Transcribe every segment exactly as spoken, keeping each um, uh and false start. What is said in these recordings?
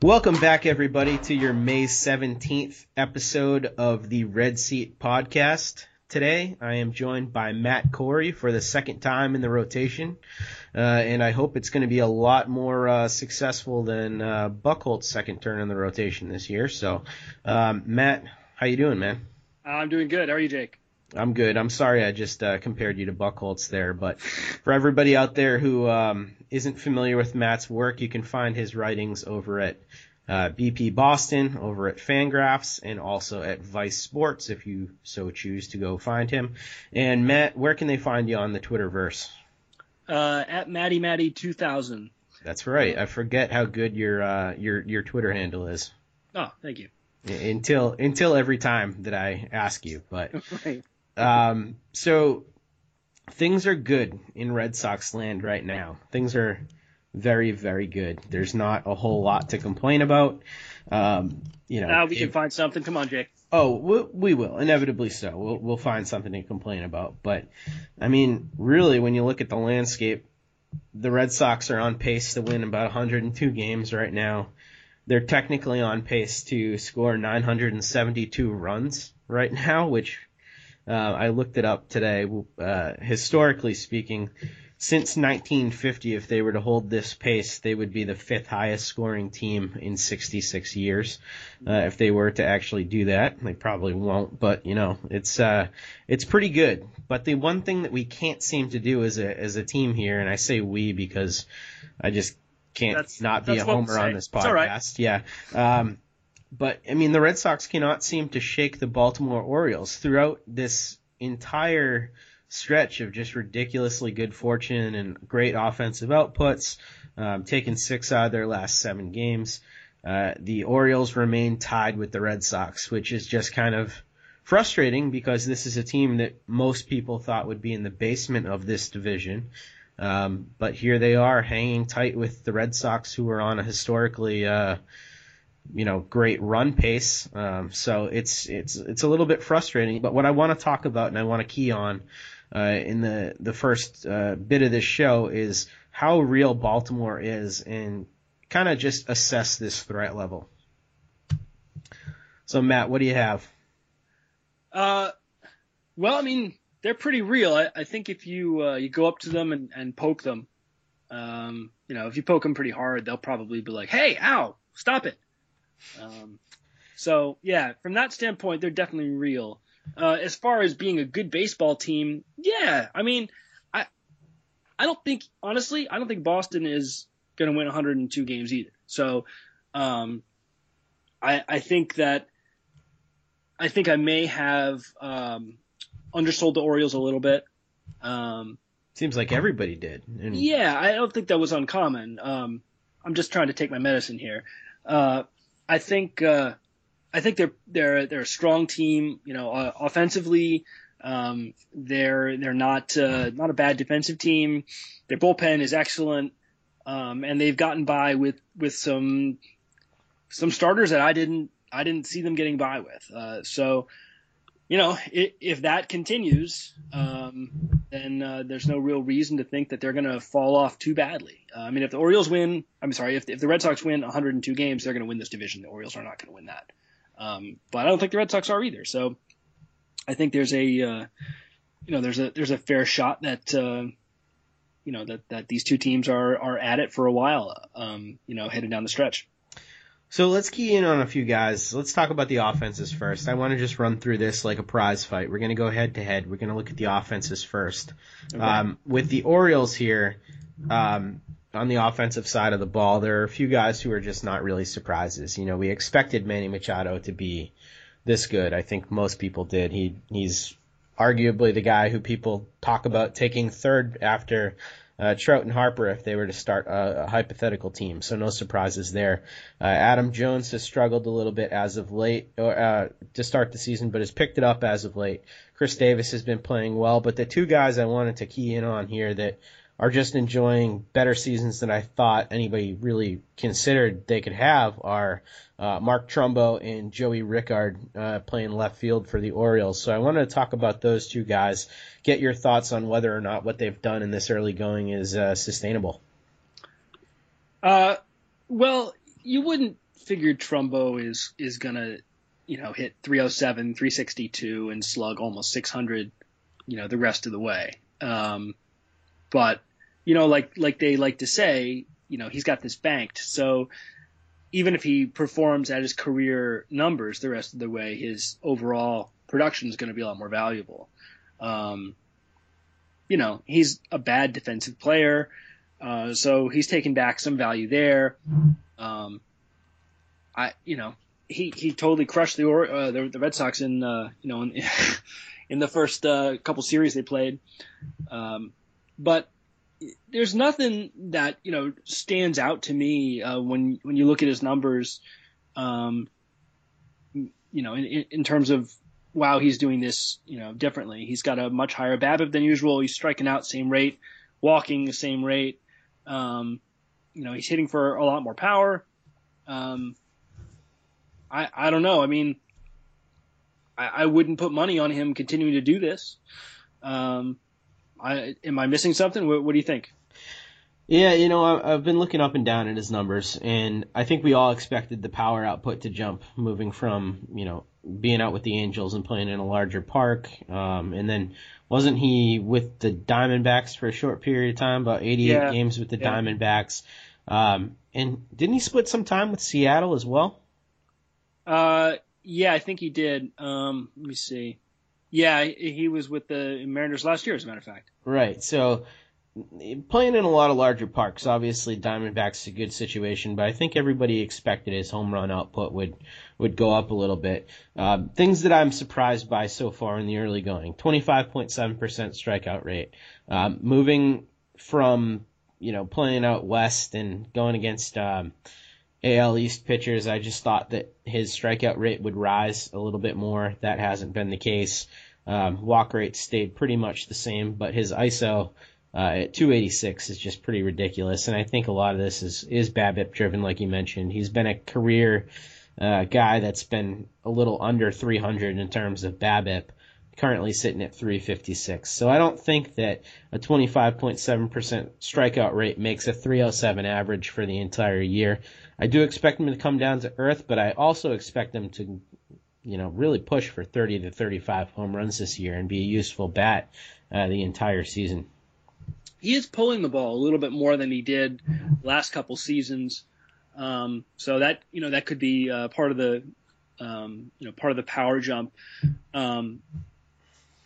Welcome back, everybody, to your May seventeenth episode of the Red Seat Podcast. Today, I am joined by Matt Corey for the second time in the rotation, uh, and I hope it's going to be a lot more uh, successful than uh, Buchholz's second turn in the rotation this year. So, um, Matt, how you doing, man? I'm doing good. How are you, Jake? I'm good. I'm sorry I just uh, compared you to Buchholz there, but for everybody out there who um, isn't familiar with Matt's work, you can find his writings over at uh, B P Boston, over at Fangraphs, and also at Vice Sports if you so choose to go find him. And Matt, where can they find you on the Twitterverse? Uh, at Matty Matty two thousand. That's right. I forget how good your uh, your your Twitter handle is. Oh, thank you. Until until every time that I ask you, but. Right. Um, so things are good in Red Sox land right now. Things are very, very good. There's not a whole lot to complain about. Um, you know, now we can it, find something. Come on, Jake. Oh, we, we will. Inevitably so. We'll, we'll find something to complain about. But, I mean, really, when you look at the landscape, the Red Sox are on pace to win about one hundred two games right now. They're technically on pace to score nine hundred seventy-two runs right now, which... Uh, I looked it up today. Uh, historically speaking, since nineteen fifty, if they were to hold this pace, they would be the fifth highest scoring team in sixty-six years. Uh, if they were to actually do that, they probably won't. But you know, it's uh, it's pretty good. But the one thing that we can't seem to do as a as a team here, and I say we because I just can't that's, not be a homer on this podcast. It's all right. Yeah. Um, But, I mean, the Red Sox cannot seem to shake the Baltimore Orioles throughout this entire stretch of just ridiculously good fortune and great offensive outputs, um, taking six out of their last seven games. Uh, the Orioles remain tied with the Red Sox, which is just kind of frustrating because this is a team that most people thought would be in the basement of this division. Um, but here they are hanging tight with the Red Sox, who are on a historically uh you know, great run pace. Um, so it's, it's, it's a little bit frustrating, but what I want to talk about and I want to key on, uh, in the, the first, uh, bit of this show is how real Baltimore is and kind of just assess this threat level. So Matt, what do you have? Uh, well, I mean, they're pretty real. I, I think if you, uh, you go up to them and, and poke them, um, you know, if you poke them pretty hard, they'll probably be like, hey, ow, stop it. Um, so yeah, from that standpoint, they're definitely real. Uh, as far as being a good baseball team, yeah, I mean, I, I don't think honestly, I don't think Boston is going to win one hundred two games either. So, um, I, I think that, I think I may have um, undersold the Orioles a little bit. Um, Seems like everybody did. And... Yeah, I don't think that was uncommon. Um, I'm just trying to take my medicine here. Uh. I think uh, I think they're they're they're a strong team. You know, uh, offensively, um, they're they're not uh, not a bad defensive team. Their bullpen is excellent, um, and they've gotten by with, with some some starters that I didn't I didn't see them getting by with. Uh, so, you know, it, if that continues, um, then uh, there's no real reason to think that they're going to fall off too badly. Uh, I mean, if the Orioles win, I'm sorry, if, if the Red Sox win one hundred two games, they're going to win this division. The Orioles are not going to win that. Um, but I don't think the Red Sox are either. So I think there's a, uh, you know, there's a there's a fair shot that, uh, you know, that, that these two teams are are at it for a while, um, you know, headed down the stretch. So let's key in on a few guys. Let's talk about the offenses first. I want to just run through this like a prize fight. We're going to go head-to-head. We're going to look at the offenses first. Okay. Um, with the Orioles here, um, on the offensive side of the ball, there are a few guys who are just not really surprises. You know, we expected Manny Machado to be this good. I think most people did. He He's arguably the guy who people talk about taking third after – Uh, Trout and Harper if they were to start a, a hypothetical team, so no surprises there. Uh, Adam Jones has struggled a little bit as of late or, uh, to start the season, but has picked it up as of late. Chris Davis has been playing well, but the two guys I wanted to key in on here that are just enjoying better seasons than I thought anybody really considered they could have are uh, Mark Trumbo and Joey Rickard uh, playing left field for the Orioles. So I wanted to talk about those two guys, get your thoughts on whether or not what they've done in this early going is uh, sustainable. Uh, well, you wouldn't figured Trumbo is is gonna, you know, hit three oh seven, three sixty-two, and slug almost six hundred, you know, the rest of the way. Um, but you know, like like they like to say, you know, he's got this banked. So even if he performs at his career numbers the rest of the way, his overall production is going to be a lot more valuable. Um, you know, he's a bad defensive player, uh, so he's taken back some value there. Um, I, you know, he, he totally crushed the, uh, the the Red Sox in uh, you know in, in the first uh, couple series they played, um, but. There's nothing that, you know, stands out to me uh, when when you look at his numbers, um, you know, in, in terms of, wow, he's doing this, you know, differently. He's got a much higher BABIP than usual. He's striking out same rate, walking the same rate. Um, you know, he's hitting for a lot more power. Um, I I don't know. I mean, I, I wouldn't put money on him continuing to do this. Um I, am I missing something? What, what do you think? Yeah, you know, I, I've been looking up and down at his numbers, and I think we all expected the power output to jump, moving from, you know, being out with the Angels and playing in a larger park. Um, and then wasn't he with the Diamondbacks for a short period of time, about eighty-eight yeah, games with the yeah. Diamondbacks? Um, and didn't he split some time with Seattle as well? Uh, yeah, I think he did. Um, let me see. Yeah, he was with the Mariners last year, as a matter of fact. Right. So playing in a lot of larger parks, obviously Diamondbacks is a good situation, but I think everybody expected his home run output would, would go up a little bit. Uh, things that I'm surprised by so far in the early going, twenty-five point seven percent strikeout rate. Um, moving from, you know, playing out west and going against um, A L East pitchers, I just thought that his strikeout rate would rise a little bit more. That hasn't been the case. Um, walk rate stayed pretty much the same, but his I S O uh, at two eighty-six is just pretty ridiculous, and I think a lot of this is, is BABIP driven, like you mentioned. He's been a career uh, guy that's been a little under three hundred in terms of BABIP, currently sitting at three fifty-six. So I don't think that a twenty-five point seven percent strikeout rate makes a three oh seven average for the entire year. I do expect him to come down to earth, but I also expect him to, you know, really push for thirty to thirty-five home runs this year and be a useful bat uh, the entire season. He is pulling the ball a little bit more than he did last couple seasons, um, so that you know that could be uh, part of the um, you know part of the power jump, um,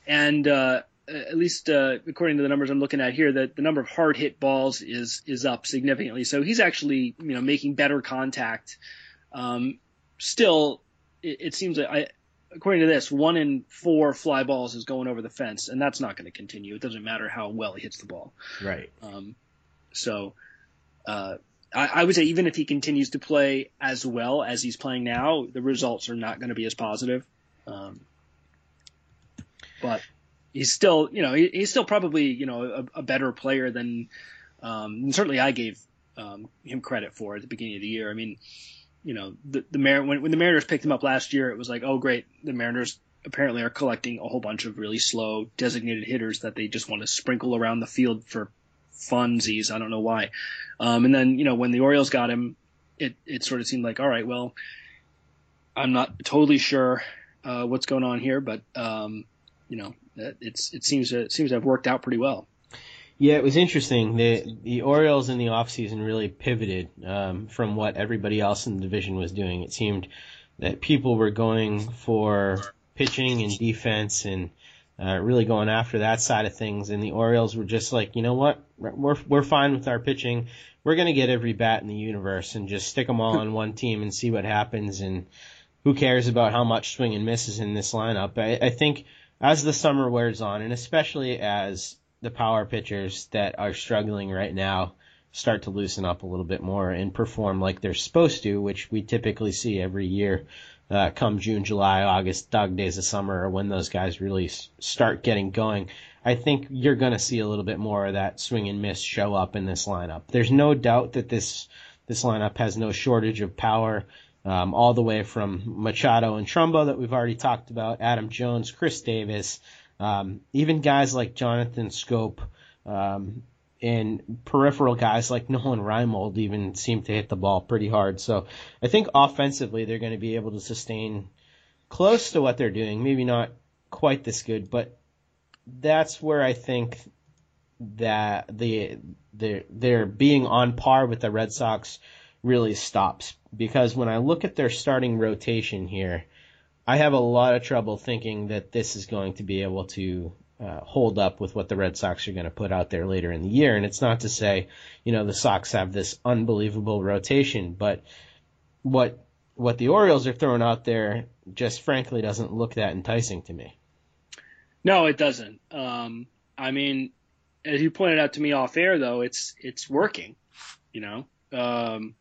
and uh, at least uh, according to the numbers I'm looking at here, that the number of hard hit balls is is up significantly. So he's actually you know making better contact. Um, still. It seems like, I, according to this, one in four fly balls is going over the fence, and that's not going to continue. It doesn't matter how well he hits the ball. Right. Um, so uh, I, I would say even if he continues to play as well as he's playing now, the results are not going to be as positive. Um, but he's still, you know, he, he's still probably, you know, a, a better player than um, certainly I gave um, him credit for at the beginning of the year. I mean. You know, the, the Mar- when, when the Mariners picked him up last year, it was like, oh, great. The Mariners apparently are collecting a whole bunch of really slow designated hitters that they just want to sprinkle around the field for funsies. I don't know why. Um, and then, you know, when the Orioles got him, it, it sort of seemed like, all right, well, I'm not totally sure uh, what's going on here, but, um, you know, it's it seems to, it seems to have worked out pretty well. Yeah, it was interesting. The the Orioles in the offseason really pivoted um, from what everybody else in the division was doing. It seemed that people were going for pitching and defense and uh, really going after that side of things, and the Orioles were just like, you know what, we're we're fine with our pitching. We're going to get every bat in the universe and just stick them all on one team and see what happens, and who cares about how much swing and misses in this lineup. I, I think as the summer wears on, and especially as the power pitchers that are struggling right now start to loosen up a little bit more and perform like they're supposed to, which we typically see every year uh, come June, July, August, dog days of summer, or when those guys really s- start getting going. I think you're going to see a little bit more of that swing and miss show up in this lineup. There's no doubt that this this lineup has no shortage of power, um, all the way from Machado and Trumbo that we've already talked about, Adam Jones, Chris Davis, Um, even guys like Jonathan Scope, um, and peripheral guys like Nolan Reimold even seem to hit the ball pretty hard. So I think offensively they're going to be able to sustain close to what they're doing, maybe not quite this good, but that's where I think that the their their being on par with the Red Sox really stops, because when I look at their starting rotation here, I have a lot of trouble thinking that this is going to be able to uh, hold up with what the Red Sox are going to put out there later in the year. And it's not to say, you know, the Sox have this unbelievable rotation, but what what the Orioles are throwing out there just frankly doesn't look that enticing to me. No, it doesn't. Um, I mean, as you pointed out to me off air, though, it's it's working. You know, um,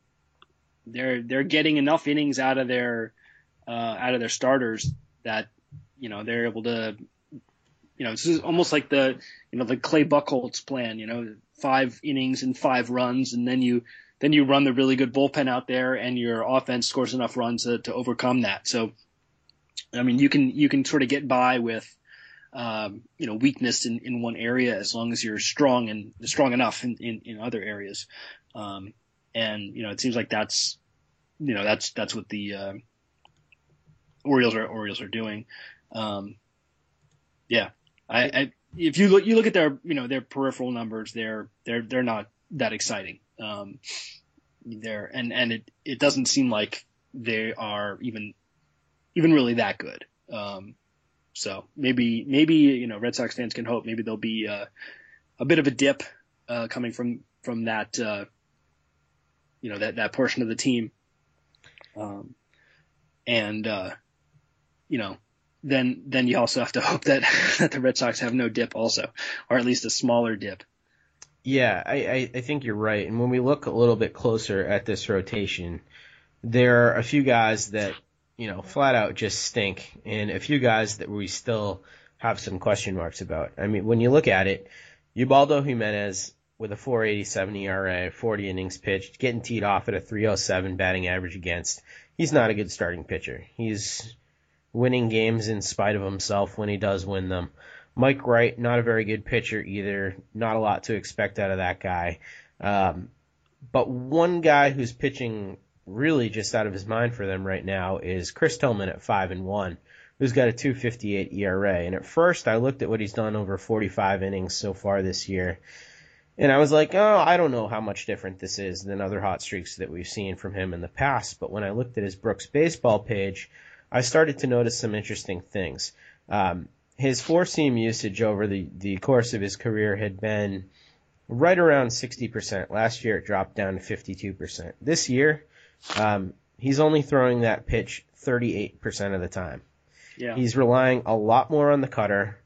they're they're getting enough innings out of their uh, out of their starters that, you know, they're able to, you know, this is almost like the, you know, the Clay Buchholz plan. You know, five innings and five runs, and then you then you run the really good bullpen out there, and your offense scores enough runs to, to overcome that. So, I mean, you can you can sort of get by with Um, you know, weakness in, in one area as long as you're strong and strong enough in, in, in other areas. Um, and, you know, it seems like that's, you know, that's, that's what the uh, Orioles are, Orioles are doing. Um, yeah. I, I, if you look, you look at their, you know, their peripheral numbers, they're, they're, they're not that exciting. Um, they're, and, and it, it doesn't seem like they are even, even really that good. Um, So maybe, maybe you know, Red Sox fans can hope. Maybe there'll be uh, a bit of a dip uh, coming from from that, uh, you know, that, that portion of the team, um, and uh, you know, then then you also have to hope that, that the Red Sox have no dip also, or at least a smaller dip. Yeah, I, I, I think you're right. And when we look a little bit closer at this rotation, there are a few guys that, you know, flat out just stink, and a few guys that we still have some question marks about. I mean, when you look at it, Ubaldo Jimenez with a four eighty-seven E R A, forty innings pitched, getting teed off at a three oh seven batting average against. He's not a good starting pitcher. He's winning games in spite of himself when he does win them. Mike Wright, not a very good pitcher either. Not a lot to expect out of that guy. Um, but one guy who's pitching really just out of his mind for them right now is Chris Tillman at five and one, who's got a two fifty-eight E R A. And at first I looked at what he's done over forty-five innings so far this year, and I was like, oh, I don't know how much different this is than other hot streaks that we've seen from him in the past. But when I looked at his Brooks Baseball page, I started to notice some interesting things. Um, his four seam usage over the, the course of his career had been right around sixty percent. Last year it dropped down to fifty-two percent. This year, Um, he's only throwing that pitch thirty-eight percent of the time. Yeah. He's relying a lot more on the cutter,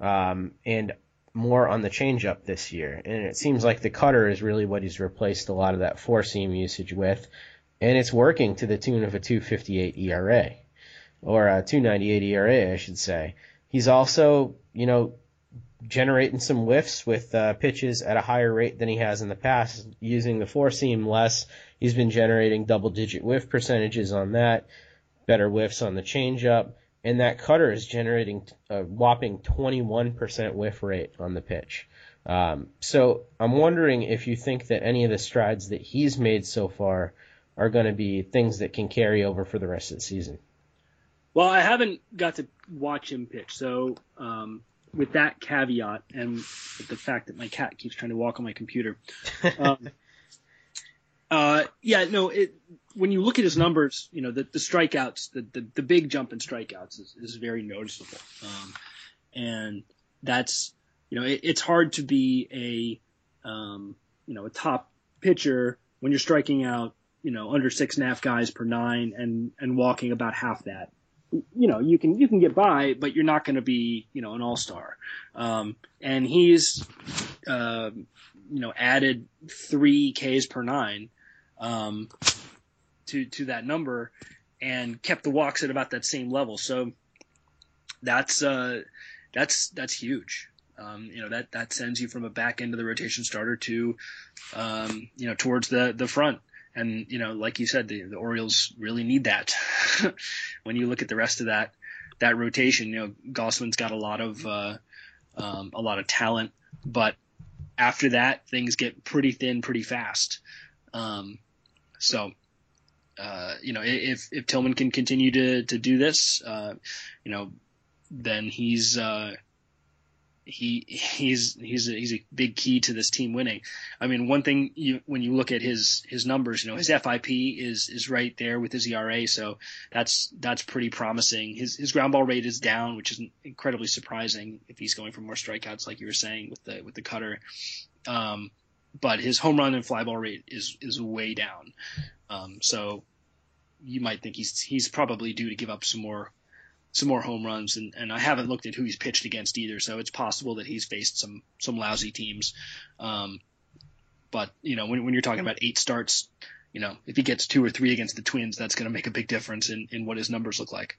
um, and more on the changeup this year. And it seems like the cutter is really what he's replaced a lot of that four seam usage with. And it's working to the tune of a two fifty-eight E R A, or a two ninety-eight E R A, I should say. He's also, you know, generating some whiffs with uh, pitches at a higher rate than he has in the past, using the four seam less. He's been generating double-digit whiff percentages on that, better whiffs on the changeup, and that cutter is generating a whopping twenty-one percent whiff rate on the pitch. Um, so I'm wondering if you think that any of the strides that he's made so far are going to be things that can carry over for the rest of the season. Well, I haven't got to watch him pitch, so um, with that caveat and with the fact that my cat keeps trying to walk on my computer, um, Uh, yeah, no, it, when you look at his numbers, you know, the, the strikeouts, the, the, the big jump in strikeouts is, is very noticeable. Um, and that's, you know, it, it's hard to be a, um, you know, a top pitcher when you're striking out, you know, under six and a half guys per nine and, and walking about half that. You know, you can, you can get by, but you're not going to be, you know, an all-star. Um, and he's, uh, you know, added three Ks per nine. Um, to to that number, and kept the walks at about that same level. So that's uh, that's that's huge. Um, you know, that that sends you from a back end of the rotation starter to um, you know, towards the the front. And you know, like you said, the, the Orioles really need that. When you look at the rest of that that rotation, you know, Gossman's got a lot of uh, um, a lot of talent, but after that, things get pretty thin pretty fast. Um, so, uh, you know, if, if Tillman can continue to, to do this, uh, you know, then he's, uh, he, he's, he's a, he's a big key to this team winning. I mean, one thing you, when you look at his, his numbers, you know, his F I P is, is right there with his E R A. So that's, that's pretty promising. His, his ground ball rate is down, which is incredibly surprising if he's going for more strikeouts, like you were saying with the, with the cutter. Um, but his home run and fly ball rate is, is way down. Um, so you might think he's, he's probably due to give up some more, some more home runs, and, and I haven't looked at who he's pitched against either, so it's possible that he's faced some some lousy teams. Um, but, you know, when when you're talking about eight starts, you know, if he gets two or three against the Twins, that's going to make a big difference in, in what his numbers look like.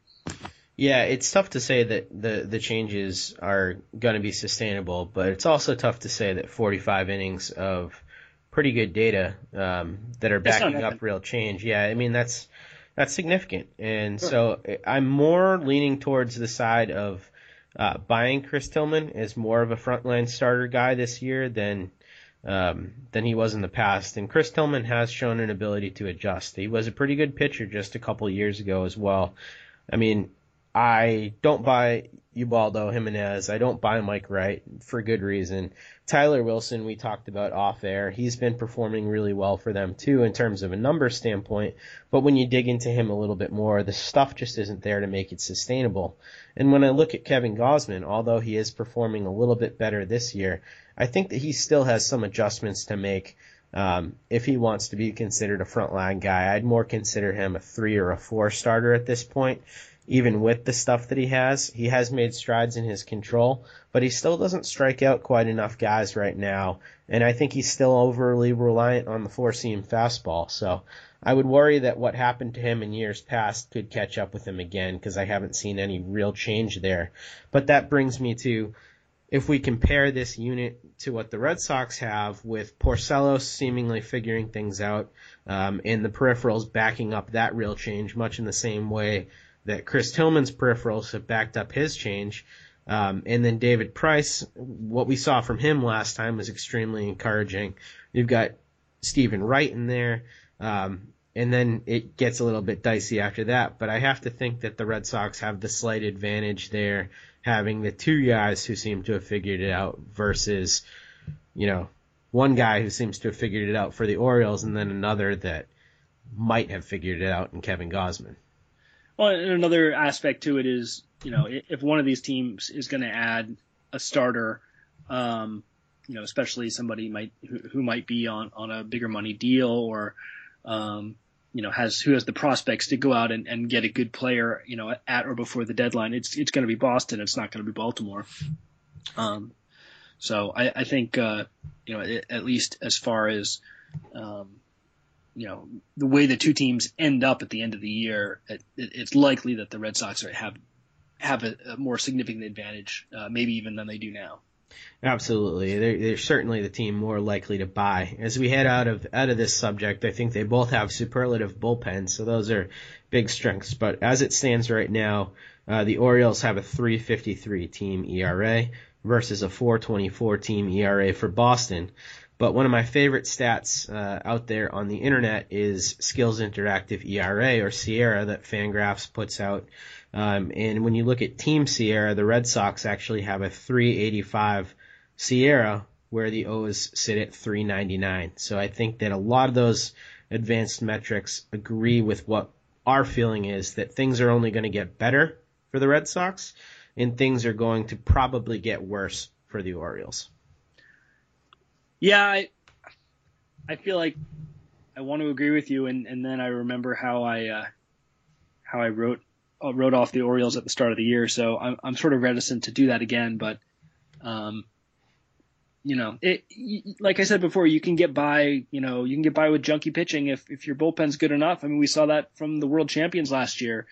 Yeah, it's tough to say that the, the changes are going to be sustainable, but it's also tough to say that forty-five innings of pretty good data um, that are backing up real change. Yeah, I mean, that's... That's significant, and sure. So I'm more leaning towards the side of uh, buying Chris Tillman as more of a frontline starter guy this year than um, than he was in the past. And Chris Tillman has shown an ability to adjust. He was a pretty good pitcher just a couple years ago as well. I mean, I don't buy Ubaldo Jimenez. I don't buy Mike Wright for good reason. Tyler Wilson, we talked about off air. He's been performing really well for them too in terms of a number standpoint. But when you dig into him a little bit more, the stuff just isn't there to make it sustainable. And when I look at Kevin Gausman, although he is performing a little bit better this year, I think that he still has some adjustments to make. Um, if he wants to be considered a frontline guy, I'd more consider him a three or a four starter at this point. Even with the stuff that he has, he has made strides in his control, but he still doesn't strike out quite enough guys right now, and I think he's still overly reliant on the four-seam fastball. So I would worry that what happened to him in years past could catch up with him again, because I haven't seen any real change there. But that brings me to, if we compare this unit to what the Red Sox have, with Porcello seemingly figuring things out, um, and the peripherals backing up that real change much in the same way that Chris Tillman's peripherals have backed up his change. Um, and then David Price, what we saw from him last time was extremely encouraging. You've got Stephen Wright in there, um, and then it gets a little bit dicey after that. But I have to think that the Red Sox have the slight advantage there, having the two guys who seem to have figured it out versus, you know, one guy who seems to have figured it out for the Orioles and then another that might have figured it out in Kevin Gausman. Well, and another aspect to it is, you know, if one of these teams is going to add a starter, um, you know, especially somebody might who, who might be on, on a bigger money deal or, um, you know, has who has the prospects to go out and, and get a good player, you know, at or before the deadline, it's it's going to be Boston. It's not going to be Baltimore. Um, so I, I think, uh, you know, it, at least as far as um, – you know, the way the two teams end up at the end of the year, it, it, it's likely that the Red Sox are, have have a, a more significant advantage, uh, maybe even than they do now. Absolutely. They're, they're certainly the team more likely to buy. As we head out of out of this subject, I think they both have superlative bullpens, so those are big strengths. But as it stands right now, uh, the Orioles have a three fifty-three team E R A versus a four twenty-four team E R A for Boston. But one of my favorite stats uh, out there on the internet is Skills Interactive E R A, or Sierra, that Fangraphs puts out. Um, and when you look at Team Sierra, the Red Sox actually have a three eighty-five Sierra, where the O's sit at three ninety-nine. So I think that a lot of those advanced metrics agree with what our feeling is, that things are only going to get better for the Red Sox, and things are going to probably get worse for the Orioles. Yeah, I, I feel like I want to agree with you, and, and then I remember how I uh, how I wrote uh, wrote off the Orioles at the start of the year, so I'm I'm sort of reticent to do that again. But, um, you know, it like I said before, you can get by, you know, you can get by with junky pitching if if your bullpen's good enough. I mean, we saw that from the World Champions last year,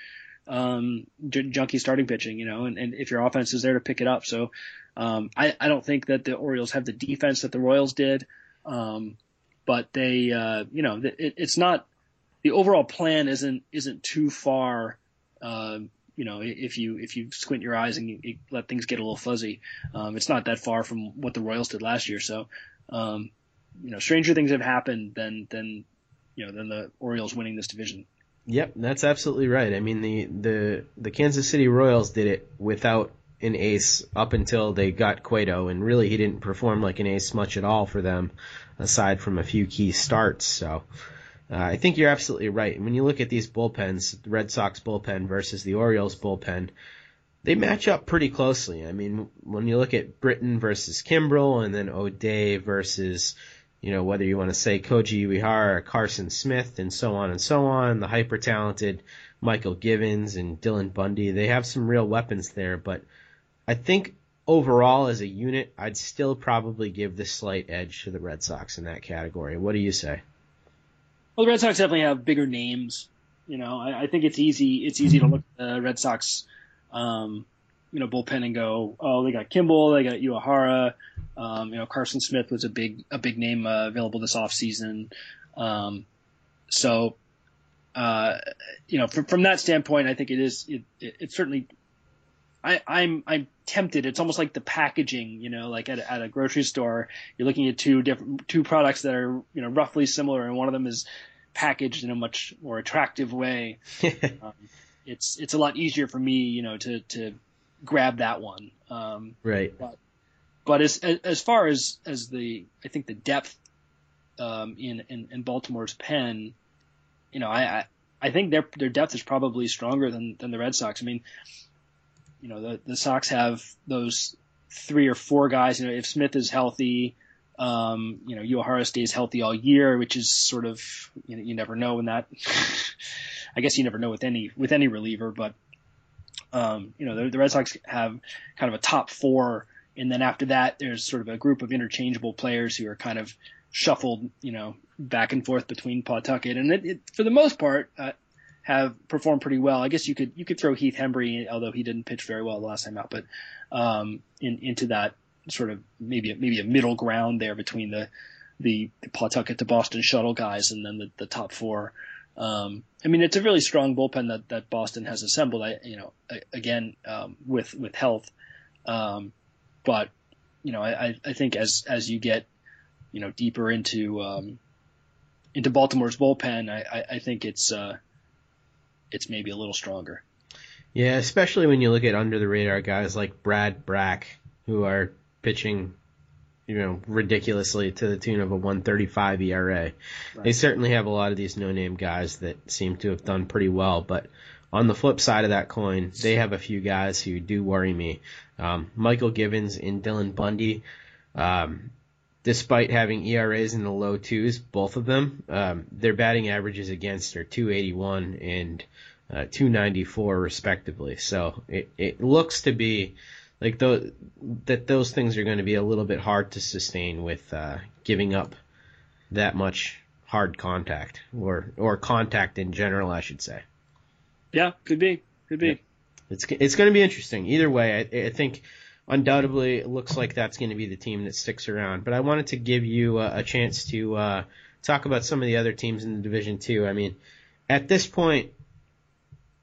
um, j- junky starting pitching, you know, and, and if your offense is there to pick it up, so. Um, I, I don't think that the Orioles have the defense that the Royals did, um, but they, uh, you know, it, it's not the overall plan isn't isn't too far, uh, you know, if you if you squint your eyes and you, you let things get a little fuzzy, um, it's not that far from what the Royals did last year. So, um, you know, stranger things have happened than than you know than the Orioles winning this division. Yep, that's absolutely right. I mean, the the the Kansas City Royals did it without an ace up until they got Cueto, and really he didn't perform like an ace much at all for them, aside from a few key starts. So uh, I think you're absolutely right. When you look at these bullpens, the Red Sox bullpen versus the Orioles bullpen, they match up pretty closely. I mean, when you look at Britton versus Kimbrell, and then O'Day versus, you know, whether you want to say Koji Uihara or Carson Smith and so on and so on, the hyper-talented Michael Givens and Dylan Bundy, they have some real weapons there. But I think overall as a unit, I'd still probably give the slight edge to the Red Sox in that category. What do you say? Well, the Red Sox definitely have bigger names. You know, I, I think it's easy It's easy to look at the Red Sox um, you know, bullpen and go, oh, they got Kimbrell, they got Uehara. Um, you know, Carson Smith was a big, a big name uh, available this offseason. Um, so, uh, you know, from, from that standpoint, I think it is, it, it, it certainly, I, I'm, I'm tempted. It's almost like the packaging, you know, like at, at a grocery store, you're looking at two different, two products that are, you know, roughly similar. And one of them is packaged in a much more attractive way. um, it's, it's a lot easier for me, you know, to, to, grab that one. Um, right. But, but as, as as far as as the I think the depth um, in, in in Baltimore's pen, you know, I, I I think their their depth is probably stronger than than the Red Sox. I mean, you know, the the Sox have those three or four guys. You know, if Smith is healthy, um, you know, Uehara stays healthy all year, which is sort of, you know, you never know in that. I guess you never know with any with any reliever, but. Um, you know, the, the Red Sox have kind of a top four, and then after that, there's sort of a group of interchangeable players who are kind of shuffled, you know, back and forth between Pawtucket, and it, it, for the most part, uh, have performed pretty well. I guess you could you could throw Heath Hembree, although he didn't pitch very well the last time out, but um, in, into that sort of maybe maybe a middle ground there between the the, the Pawtucket to Boston shuttle guys, and then the, the top four. Um, I mean, it's a really strong bullpen that, that Boston has assembled, I, you know, again, um, with, with health. Um, but, you know, I, I think as, as you get, you know, deeper into, um, into Baltimore's bullpen, I, I think it's, uh, it's maybe a little stronger. Yeah. Especially when you look at under the radar guys like Brad Brack, who are pitching, you know, ridiculously to the tune of a one thirty-five E R A. Right. They certainly have a lot of these no-name guys that seem to have done pretty well. But on the flip side of that coin, they have a few guys who do worry me. Um, Michael Givens and Dylan Bundy, um, despite having E R As in the low twos, both of them, um, their batting averages against are two eighty-one and uh, two ninety-four respectively. So it, it looks to be Like those, that those things are going to be a little bit hard to sustain with uh, giving up that much hard contact, or or contact in general, I should say. Yeah, could be, could be. Yeah. It's it's going to be interesting. Either way, I, I think undoubtedly it looks like that's going to be the team that sticks around. But I wanted to give you a, a chance to uh, talk about some of the other teams in the division too. I mean, at this point,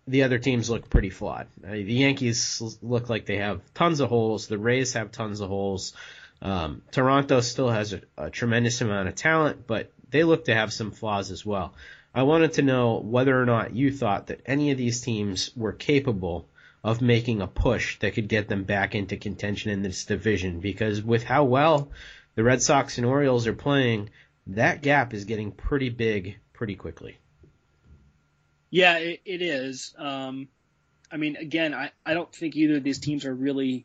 the other teams look pretty flawed. Uh, the Yankees look like they have tons of holes. The Rays have tons of holes. Um, Toronto still has a, a tremendous amount of talent, but they look to have some flaws as well. I wanted to know whether or not you thought that any of these teams were capable of making a push that could get them back into contention in this division, because with how well the Red Sox and Orioles are playing, that gap is getting pretty big pretty quickly. Yeah, it, it is. Um, I mean, again, I, I don't think either of these teams are really,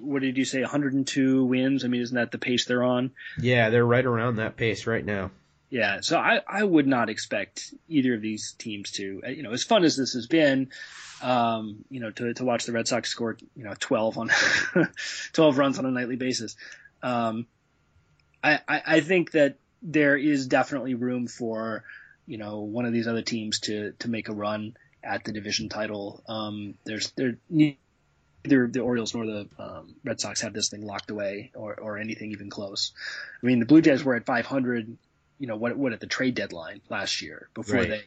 what did you say, one hundred two wins? I mean, isn't that the pace they're on? Yeah, they're right around that pace right now. Yeah, so I, I would not expect either of these teams to, you know, as fun as this has been, um, you know, to, to watch the Red Sox score, you know, twelve on twelve runs on a nightly basis. Um, I, I, I think that there is definitely room for, you know, one of these other teams to, to make a run at the division title. Um, there's there neither the Orioles nor the um, Red Sox have this thing locked away, or, or anything even close. I mean, the Blue Jays were at five hundred, you know, what what at the trade deadline last year before right. they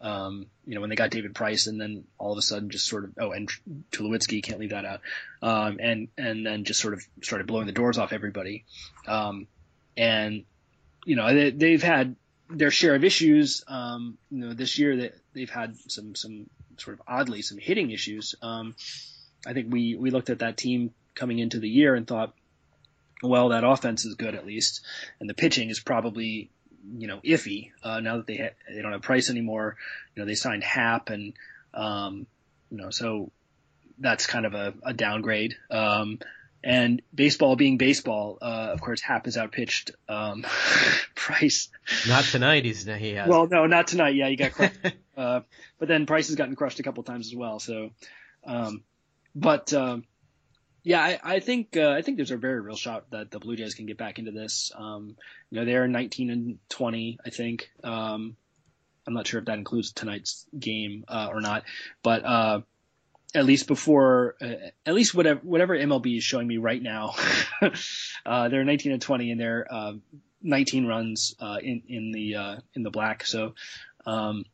Um, you know, when they got David Price, and then all of a sudden just sort of, oh, and Tulowitzki, can't leave that out. Um, and, and then just sort of started blowing the doors off everybody. Um, and, you know, they, they've had their share of issues. Um, you know, this year that they've had some, some sort of oddly some hitting issues. Um, I think we, we looked at that team coming into the year and thought, well, that offense is good at least, and the pitching is probably, you know, iffy. Uh, now that they ha- they don't have Price anymore, you know, they signed Hap, and um, you know, so that's kind of a, a downgrade. Um, and baseball being baseball, uh, of course, Hap has outpitched um, Price. Not tonight, he's he has. Well, no, not tonight. Yeah, he got crushed. uh, but then Price has gotten crushed a couple times as well. So, um, but. Um, Yeah, I, I think uh, I think there's a very real shot that the Blue Jays can get back into this. Um, you know, they're nineteen and twenty, I think. Um, I'm not sure if that includes tonight's game uh, or not, but uh, at least before, uh, at least whatever whatever M L B is showing me right now, uh, they're nineteen and twenty, and they're uh, nineteen runs uh, in in the uh, in the black. So. Um,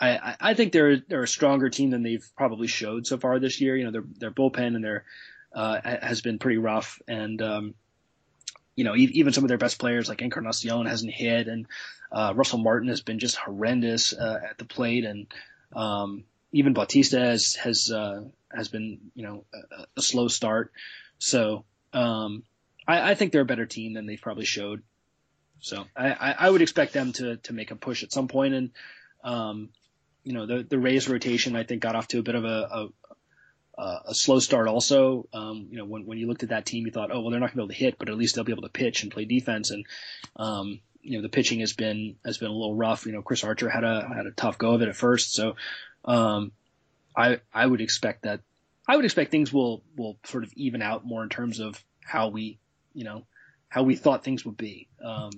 I, I think they're they're a stronger team than they've probably showed so far this year. You know, their their bullpen and their uh, has been pretty rough, and um, you know, e- even some of their best players like Encarnacion hasn't hit, and uh, Russell Martin has been just horrendous uh, at the plate, and um, even Bautista has has uh, has been, you know, a, a slow start. So um, I, I think they're a better team than they've probably showed. So I, I, I would expect them to to make a push at some point, and. Um, You know, the, the Rays rotation, I think, got off to a bit of a a, a slow start also. Um, you know, when, when you looked at that team, you thought, oh, well, they're not going to be able to hit, but at least they'll be able to pitch and play defense. And, um, you know, the pitching has been has been a little rough. You know, Chris Archer had a had a tough go of it at first. So um, I I would expect that I would expect things will will sort of even out more in terms of how we, you know, how we thought things would be. Um,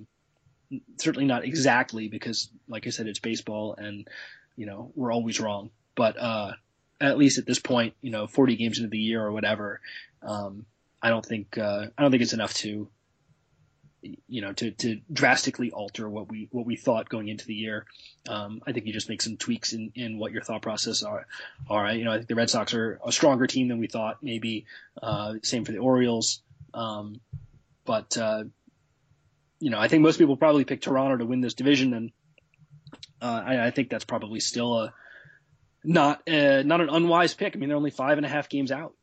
certainly not exactly, because, like I said, it's baseball, and you know, we're always wrong, but uh, at least at this point, you know, forty games into the year or whatever, um, I don't think uh, I don't think it's enough to, you know, to, to drastically alter what we what we thought going into the year. Um, I think you just make some tweaks in, in what your thought process are. All right, you know, I think the Red Sox are a stronger team than we thought. Maybe uh, same for the Orioles, um, but uh, you know, I think most people probably pick Toronto to win this division, and. Uh, I, I think that's probably still a not a, not an unwise pick. I mean, they're only five and a half games out.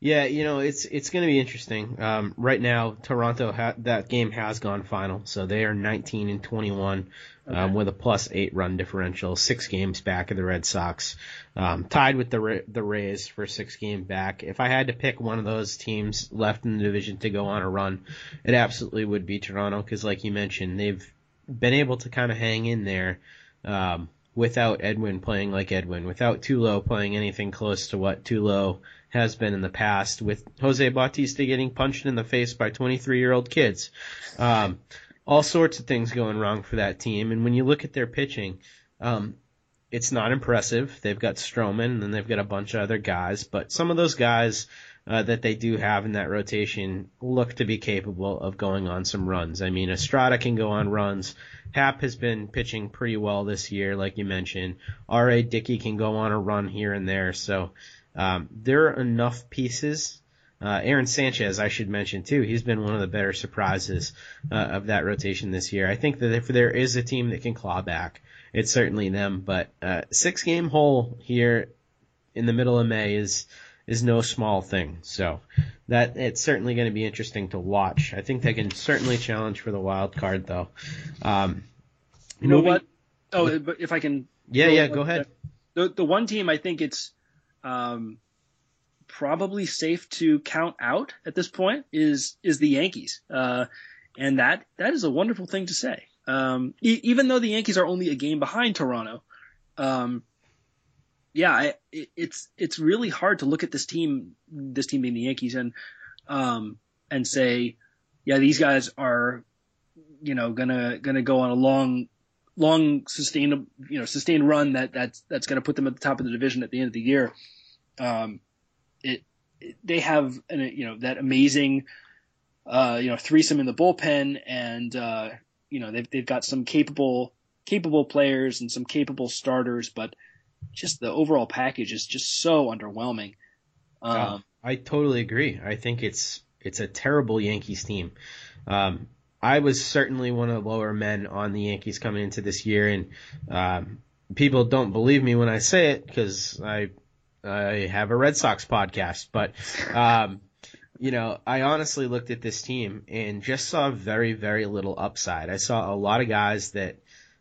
Yeah, you know, it's it's going to be interesting. Um, right now, Toronto ha- that game has gone final, so they are nineteen and twenty-one okay. um, with a plus eight run differential, six games back of the Red Sox, um, tied with the Ra- the Rays for six game back. If I had to pick one of those teams left in the division to go on a run, it absolutely would be Toronto, because, like you mentioned, they've been able to kind of hang in there um, without Edwin playing like Edwin, without Tulo playing anything close to what Tulo has been in the past, with Jose Bautista getting punched in the face by twenty-three-year-old kids. Um, all sorts of things going wrong for that team. And when you look at their pitching, um, it's not impressive. They've got Stroman, and then they've got a bunch of other guys. But some of those guys Uh, that they do have in that rotation look to be capable of going on some runs. I mean, Estrada can go on runs. Hap has been pitching pretty well this year, like you mentioned. R A. Dickey can go on a run here and there. So um, there are enough pieces. Uh, Aaron Sanchez, I should mention, too. He's been one of the better surprises uh, of that rotation this year. I think that if there is a team that can claw back, it's certainly them. But uh, six-game hole here in the middle of May is – is no small thing. So that it's certainly going to be interesting to watch. I think they can certainly challenge for the wild card, though. Um, you know what? Oh, but if I can. Yeah, yeah, go ahead. The, the one team I think it's um, probably safe to count out at this point is is the Yankees. Uh, and that that is a wonderful thing to say. Um, e- even though the Yankees are only a game behind Toronto, um Yeah, I, it's it's really hard to look at this team, this team being the Yankees, and um and say, yeah, these guys are, you know, gonna gonna go on a long, long sustainable, you know, sustained run that that's that's gonna put them at the top of the division at the end of the year. Um, it, it they have an, you know, that amazing, uh, you know, threesome in the bullpen, and uh, you know, they've they've got some capable. capable players and some capable starters, but just the overall package is just so underwhelming. Um, uh, I totally agree. I think it's it's a terrible Yankees team. Um, I was certainly one of the lower men on the Yankees coming into this year, and um, people don't believe me when I say it because I I have a Red Sox podcast, but um, you know, I honestly looked at this team and just saw very, very little upside. I saw a lot of guys that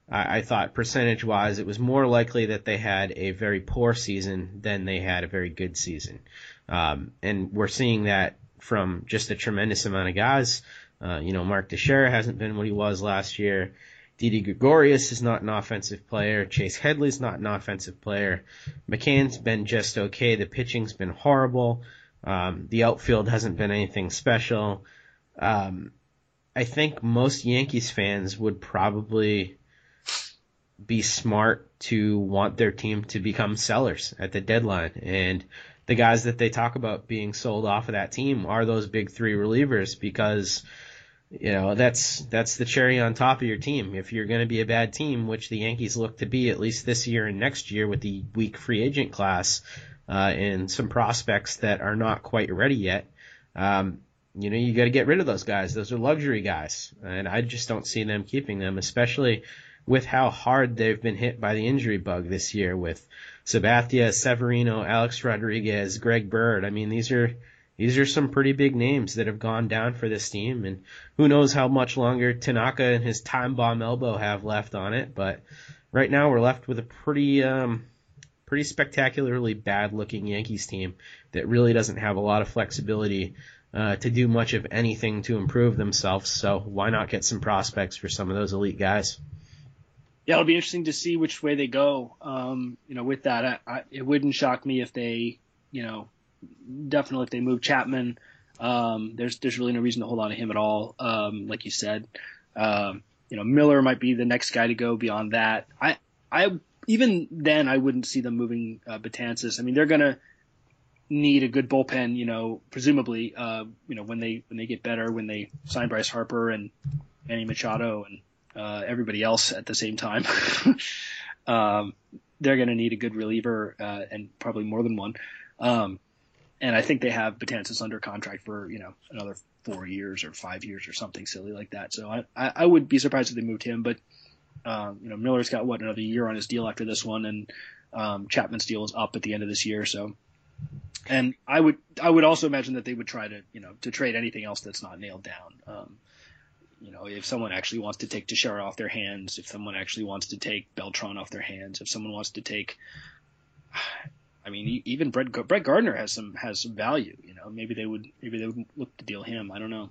I, I thought percentage-wise it was more likely that they had a very poor season than they had a very good season, um, and we're seeing that from just a tremendous amount of guys. Uh, you know, Mark Teixeira hasn't been what he was last year. Didi Gregorius is not an offensive player. Chase Headley's not an offensive player. McCann's been just okay. The pitching's been horrible. Um, the outfield hasn't been anything special. Um, I think most Yankees fans would probably be smart to want their team to become sellers at the deadline. And the guys that they talk about being sold off of that team are those big three relievers because – you know, that's that's the cherry on top of your team. If you're going to be a bad team, which the Yankees look to be at least this year and next year with the weak free agent class uh, and some prospects that are not quite ready yet, um, you know, you got to get rid of those guys. Those are luxury guys, and I just don't see them keeping them, especially with how hard they've been hit by the injury bug this year with Sabathia, Severino, Alex Rodriguez, Greg Bird. I mean, these are... These are some pretty big names that have gone down for this team, and who knows how much longer Tanaka and his time bomb elbow have left on it. But right now we're left with a pretty um, pretty spectacularly bad-looking Yankees team that really doesn't have a lot of flexibility uh, to do much of anything to improve themselves. So why not get some prospects for some of those elite guys? Yeah, it'll be interesting to see which way they go. Um, you know, with that, I, I, it wouldn't shock me if they, you know, definitely if they move Chapman, um, there's there's really no reason to hold on to him at all. Um, like you said, um, you know, Miller might be the next guy to go. Beyond that, I I even then I wouldn't see them moving uh, Betances. I mean, they're gonna need a good bullpen, you know, presumably, uh, you know, when they when they get better, when they sign Bryce Harper and Manny Machado and uh, everybody else at the same time. um, they're gonna need a good reliever uh, and probably more than one. Um, And I think they have Betances under contract for, you know, another four years or five years or something silly like that. So I, I, I would be surprised if they moved him. But, um, you know, Miller's got, what, another year on his deal after this one. And um, Chapman's deal is up at the end of this year. So and I would I would also imagine that they would try to, you know, to trade anything else that's not nailed down. Um, you know, if someone actually wants to take Teixeira off their hands, if someone actually wants to take Beltran off their hands, if someone wants to take – I mean, even Brett, Brett Gardner has some has some value. You know, maybe they would maybe they would look to deal him. I don't know.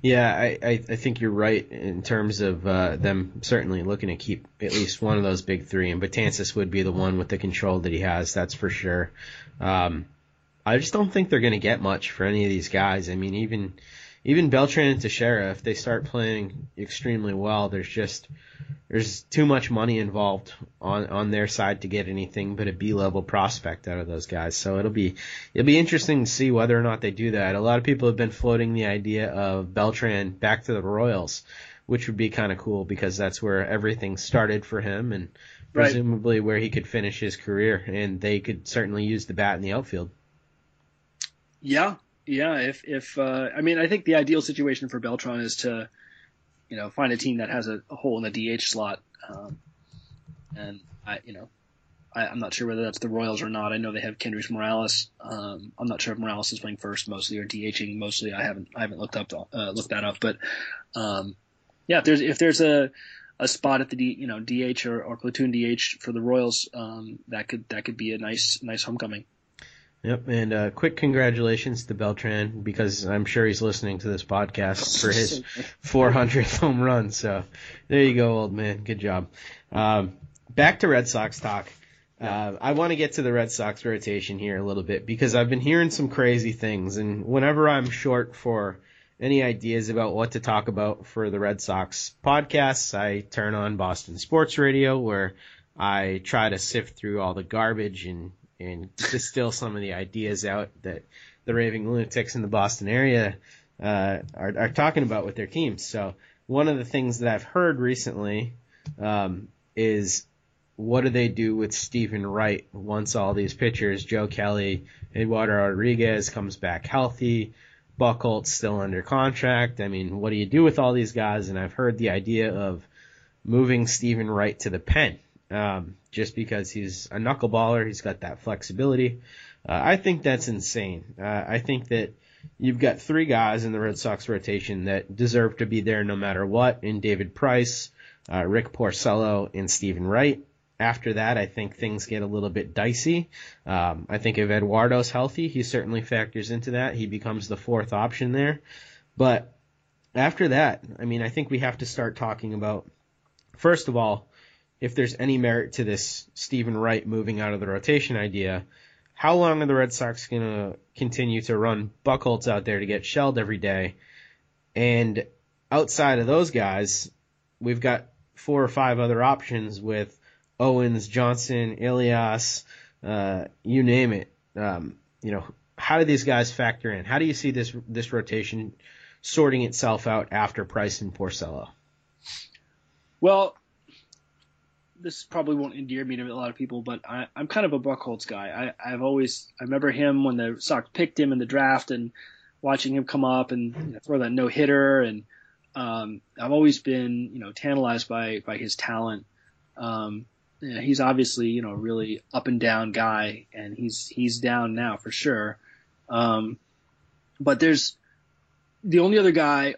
Yeah, I, I think you're right in terms of uh, them certainly looking to keep at least one of those big three, and Betances would be the one with the control that he has. That's for sure. Um, I just don't think they're going to get much for any of these guys. I mean, even even Beltran and Teixeira, if they start playing extremely well, there's just there's too much money involved on, on their side to get anything but a B-level prospect out of those guys. So it'll be it'll be interesting to see whether or not they do that. A lot of people have been floating the idea of Beltran back to the Royals, which would be kind of cool because that's where everything started for him and presumably right. Where he could finish his career. And they could certainly use the bat in the outfield. Yeah, yeah. If if uh, I mean, I think the ideal situation for Beltran is to – you know, find a team that has a, a hole in the D H slot. Um, and, I, you know, I, I'm not sure whether that's the Royals or not. I know they have Kendrys Morales. Um, I'm not sure if Morales is playing first mostly or DHing mostly. I haven't I haven't looked up uh, looked that up. But, um, yeah, if there's if there's a, a spot at the, D, you know, D H or, or platoon D H for the Royals, um, that could that could be a nice nice homecoming. Yep, and uh, quick congratulations to Beltran because I'm sure he's listening to this podcast for his four hundredth home run. So there you go, old man. Good job. Um, back to Red Sox talk. Uh, I want to get to the Red Sox rotation here a little bit because I've been hearing some crazy things. And whenever I'm short for any ideas about what to talk about for the Red Sox podcasts, I turn on Boston Sports Radio where I try to sift through all the garbage and and distill some of the ideas out that the raving lunatics in the Boston area uh, are, are talking about with their teams. So one of the things that I've heard recently um, is what do they do with Stephen Wright once all these pitchers, Joe Kelly, Eduardo Rodriguez comes back healthy, Buchholz still under contract. I mean, what do you do with all these guys? And I've heard the idea of moving Stephen Wright to the pen um, just because he's a knuckleballer. He's got that flexibility. Uh, I think that's insane. Uh, I think that you've got three guys in the Red Sox rotation that deserve to be there no matter what in David Price, uh, Rick Porcello, and Stephen Wright. After that, I think things get a little bit dicey. Um, I think if Eduardo's healthy, he certainly factors into that. He becomes the fourth option there. But after that, I mean, I think we have to start talking about, first of all, if there's any merit to this Stephen Wright moving out of the rotation idea, how long are the Red Sox going to continue to run Buchholz out there to get shelled every day? And outside of those guys, we've got four or five other options with Owens, Johnson, Ilias, uh, you name it. Um, you know, how do these guys factor in? How do you see this this rotation sorting itself out after Price and Porcello? Well, this probably won't endear me to a lot of people, but I, I'm kind of a Buchholz guy. I, I've always I remember him when the Sox picked him in the draft and watching him come up and you know, throw that no hitter, and um, I've always been you know tantalized by by his talent. Um, Yeah, he's obviously, you know, a really up and down guy, and he's he's down now for sure. Um, but there's the only other guy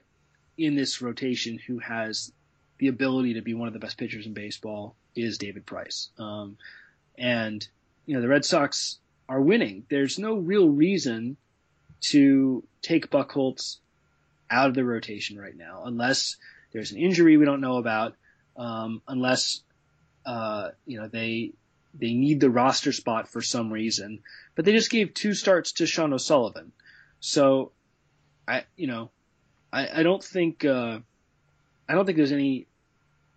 in this rotation who has the ability to be one of the best pitchers in baseball is David Price. Um, and, you know, the Red Sox are winning. There's no real reason to take Buchholz out of the rotation right now unless there's an injury we don't know about, um, unless – Uh, you know, they they need the roster spot for some reason, but they just gave two starts to Sean O'Sullivan. So, I you know, I, I don't think uh, I don't think there's any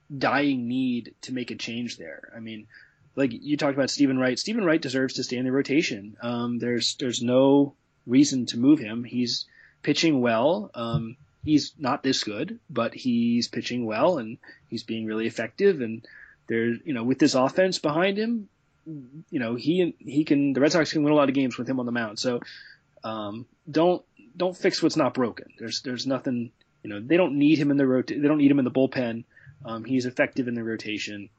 dying need to make a change there. I mean, like you talked about Stephen Wright. Stephen Wright deserves to stay in the rotation. Um, there's there's no reason to move him. He's pitching well. Um, he's not this good, but he's pitching well and he's being really effective and. There, you know, with this offense behind him, you know he he can. The Red Sox can win a lot of games with him on the mound. So um, don't don't fix what's not broken. There's there's nothing. You know they don't need him in the rot. They don't need him in the bullpen. Um, he's effective in the rotation,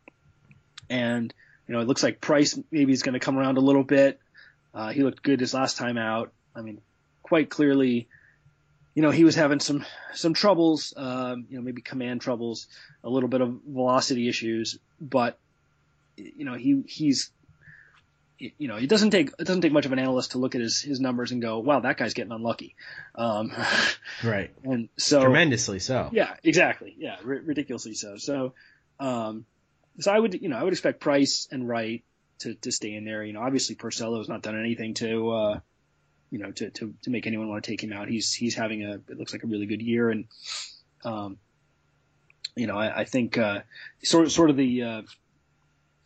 and you know it looks like Price maybe is going to come around a little bit. Uh, he looked good his last time out. I mean, quite clearly. You know, he was having some some troubles, um, you know, maybe command troubles, a little bit of velocity issues. But, you know, he he's, you know, it doesn't take it doesn't take much of an analyst to look at his, his numbers and go, wow, that guy's getting unlucky. Um, right. And so tremendously so. Yeah, exactly. Yeah, r- ridiculously so. So, um, so I would, you know, I would expect Price and Wright to, to stay in there. You know, obviously Porcello's not done anything to. Uh, you know, to, to, to make anyone want to take him out. He's, he's having a, it looks like a really good year. And, um, you know, I, I think, uh, sort, sort of the, uh,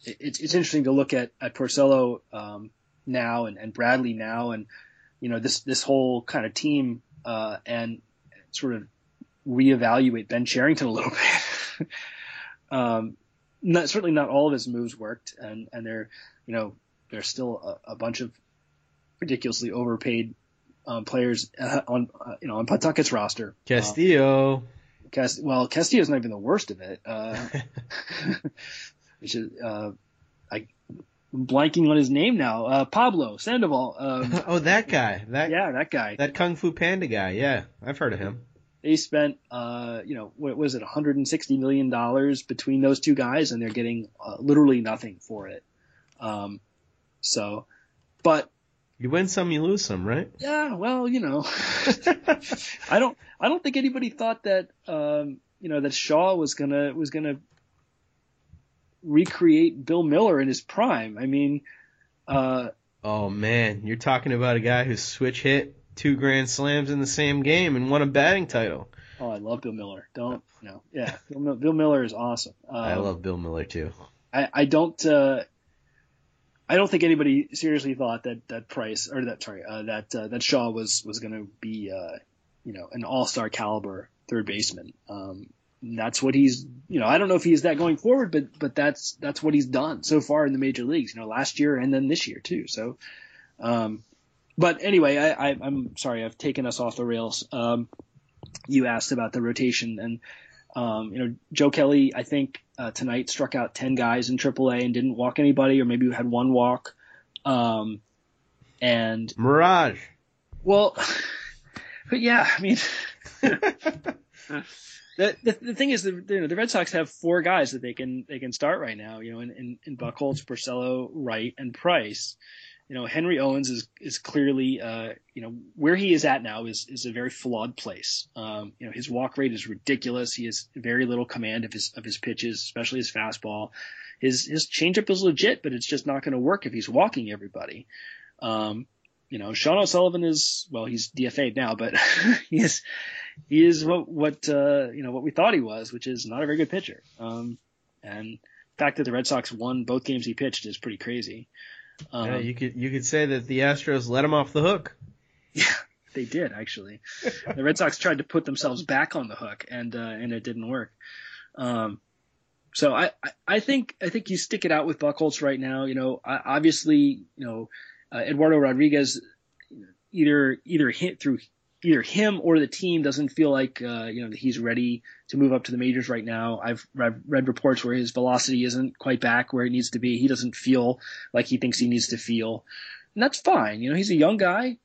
it, it's, it's interesting to look at, at Porcello, um, now and, and Bradley now. And, you know, this, this whole kind of team, uh, and sort of reevaluate Ben Cherington a little bit. um, not, certainly not all of his moves worked and, and they're, you know, there's still a, a bunch of, ridiculously overpaid um, players uh, on uh, you know on Pawtucket's roster. Castillo, um, Cast- well, Castillo's not even the worst of it. Uh, which is uh, I, I'm blanking on his name now. Uh, Pablo Sandoval. Um, oh, that guy. That yeah, that guy. That Kung Fu Panda guy. Yeah, I've heard of him. They spent uh, you know what was it, one hundred sixty million dollars between those two guys, and they're getting uh, literally nothing for it. Um, so, but. You win some, you lose some, right? Yeah, well, you know, I don't, I don't think anybody thought that, um, you know, that Shaw was gonna was gonna recreate Bill Miller in his prime. I mean, uh, oh man, you're talking about a guy who switch hit two grand slams in the same game and won a batting title. Oh, I love Bill Miller. Don't no, yeah, Bill, Bill Miller is awesome. Um, I love Bill Miller too. I, I don't. Uh, I don't think anybody seriously thought that, that Price or that sorry uh, that uh, that Shaw was was going to be uh, you know an all-star caliber third baseman. Um, that's what he's, you know, I don't know if he's that going forward, but but that's that's what he's done so far in the major leagues, you know, last year and then this year too. So, um, but anyway, I, I, I'm sorry, I've taken us off the rails. Um, you asked about the rotation, and um, you know, Joe Kelly, I think uh, tonight struck out ten guys in triple A and didn't walk anybody, or maybe had one walk. Um, and Mirage. Well, but yeah, I mean, the, the the thing is, the you know, the Red Sox have four guys that they can they can start right now. You know, in in, in Buchholz, Porcello, Wright, and Price. You know, Henry Owens is is clearly, uh, you know, where he is at now is is a very flawed place. Um, you know, his walk rate is ridiculous. He has very little command of his of his pitches, especially his fastball. His his changeup is legit, but it's just not going to work if he's walking everybody. Um, you know, Sean O'Sullivan is, well, he's D F A'd now, but he is he is what what uh, you know what we thought he was, which is not a very good pitcher. Um, and the fact that the Red Sox won both games he pitched is pretty crazy. Um, yeah, you could you could say that the Astros let him off the hook. Yeah, they did actually. The Red Sox tried to put themselves back on the hook, and uh, and it didn't work. Um, so I, I, I think I think you stick it out with Buchholz right now. You know, I, obviously, you know, uh, Eduardo Rodriguez, either either hit through either him or the team doesn't feel like uh, you know that he's ready to move up to the majors right now. I've read, read reports where his velocity isn't quite back where it needs to be. He doesn't feel like he thinks he needs to feel, and that's fine. You know, he's a young guy.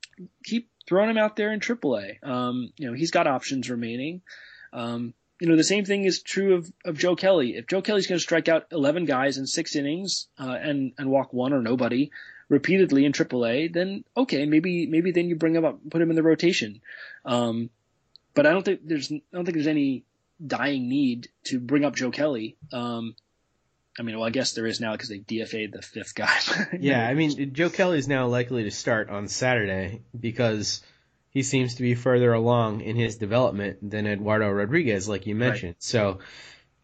Keep throwing him out there in triple A. Um, you know, he's got options remaining. Um, you know, the same thing is true of, of Joe Kelly. If Joe Kelly's going to strike out eleven guys in six innings uh, and and walk one or nobody repeatedly in triple A, then okay, maybe maybe then you bring him up, put him in the rotation. Um, but I don't think there's I don't think there's any dying need to bring up Joe Kelly. Um, I mean, well, I guess there is now because they D F A'd the fifth guy. Yeah, I mean, Joe Kelly is now likely to start on Saturday because he seems to be further along in his development than Eduardo Rodriguez, like you mentioned. Right. So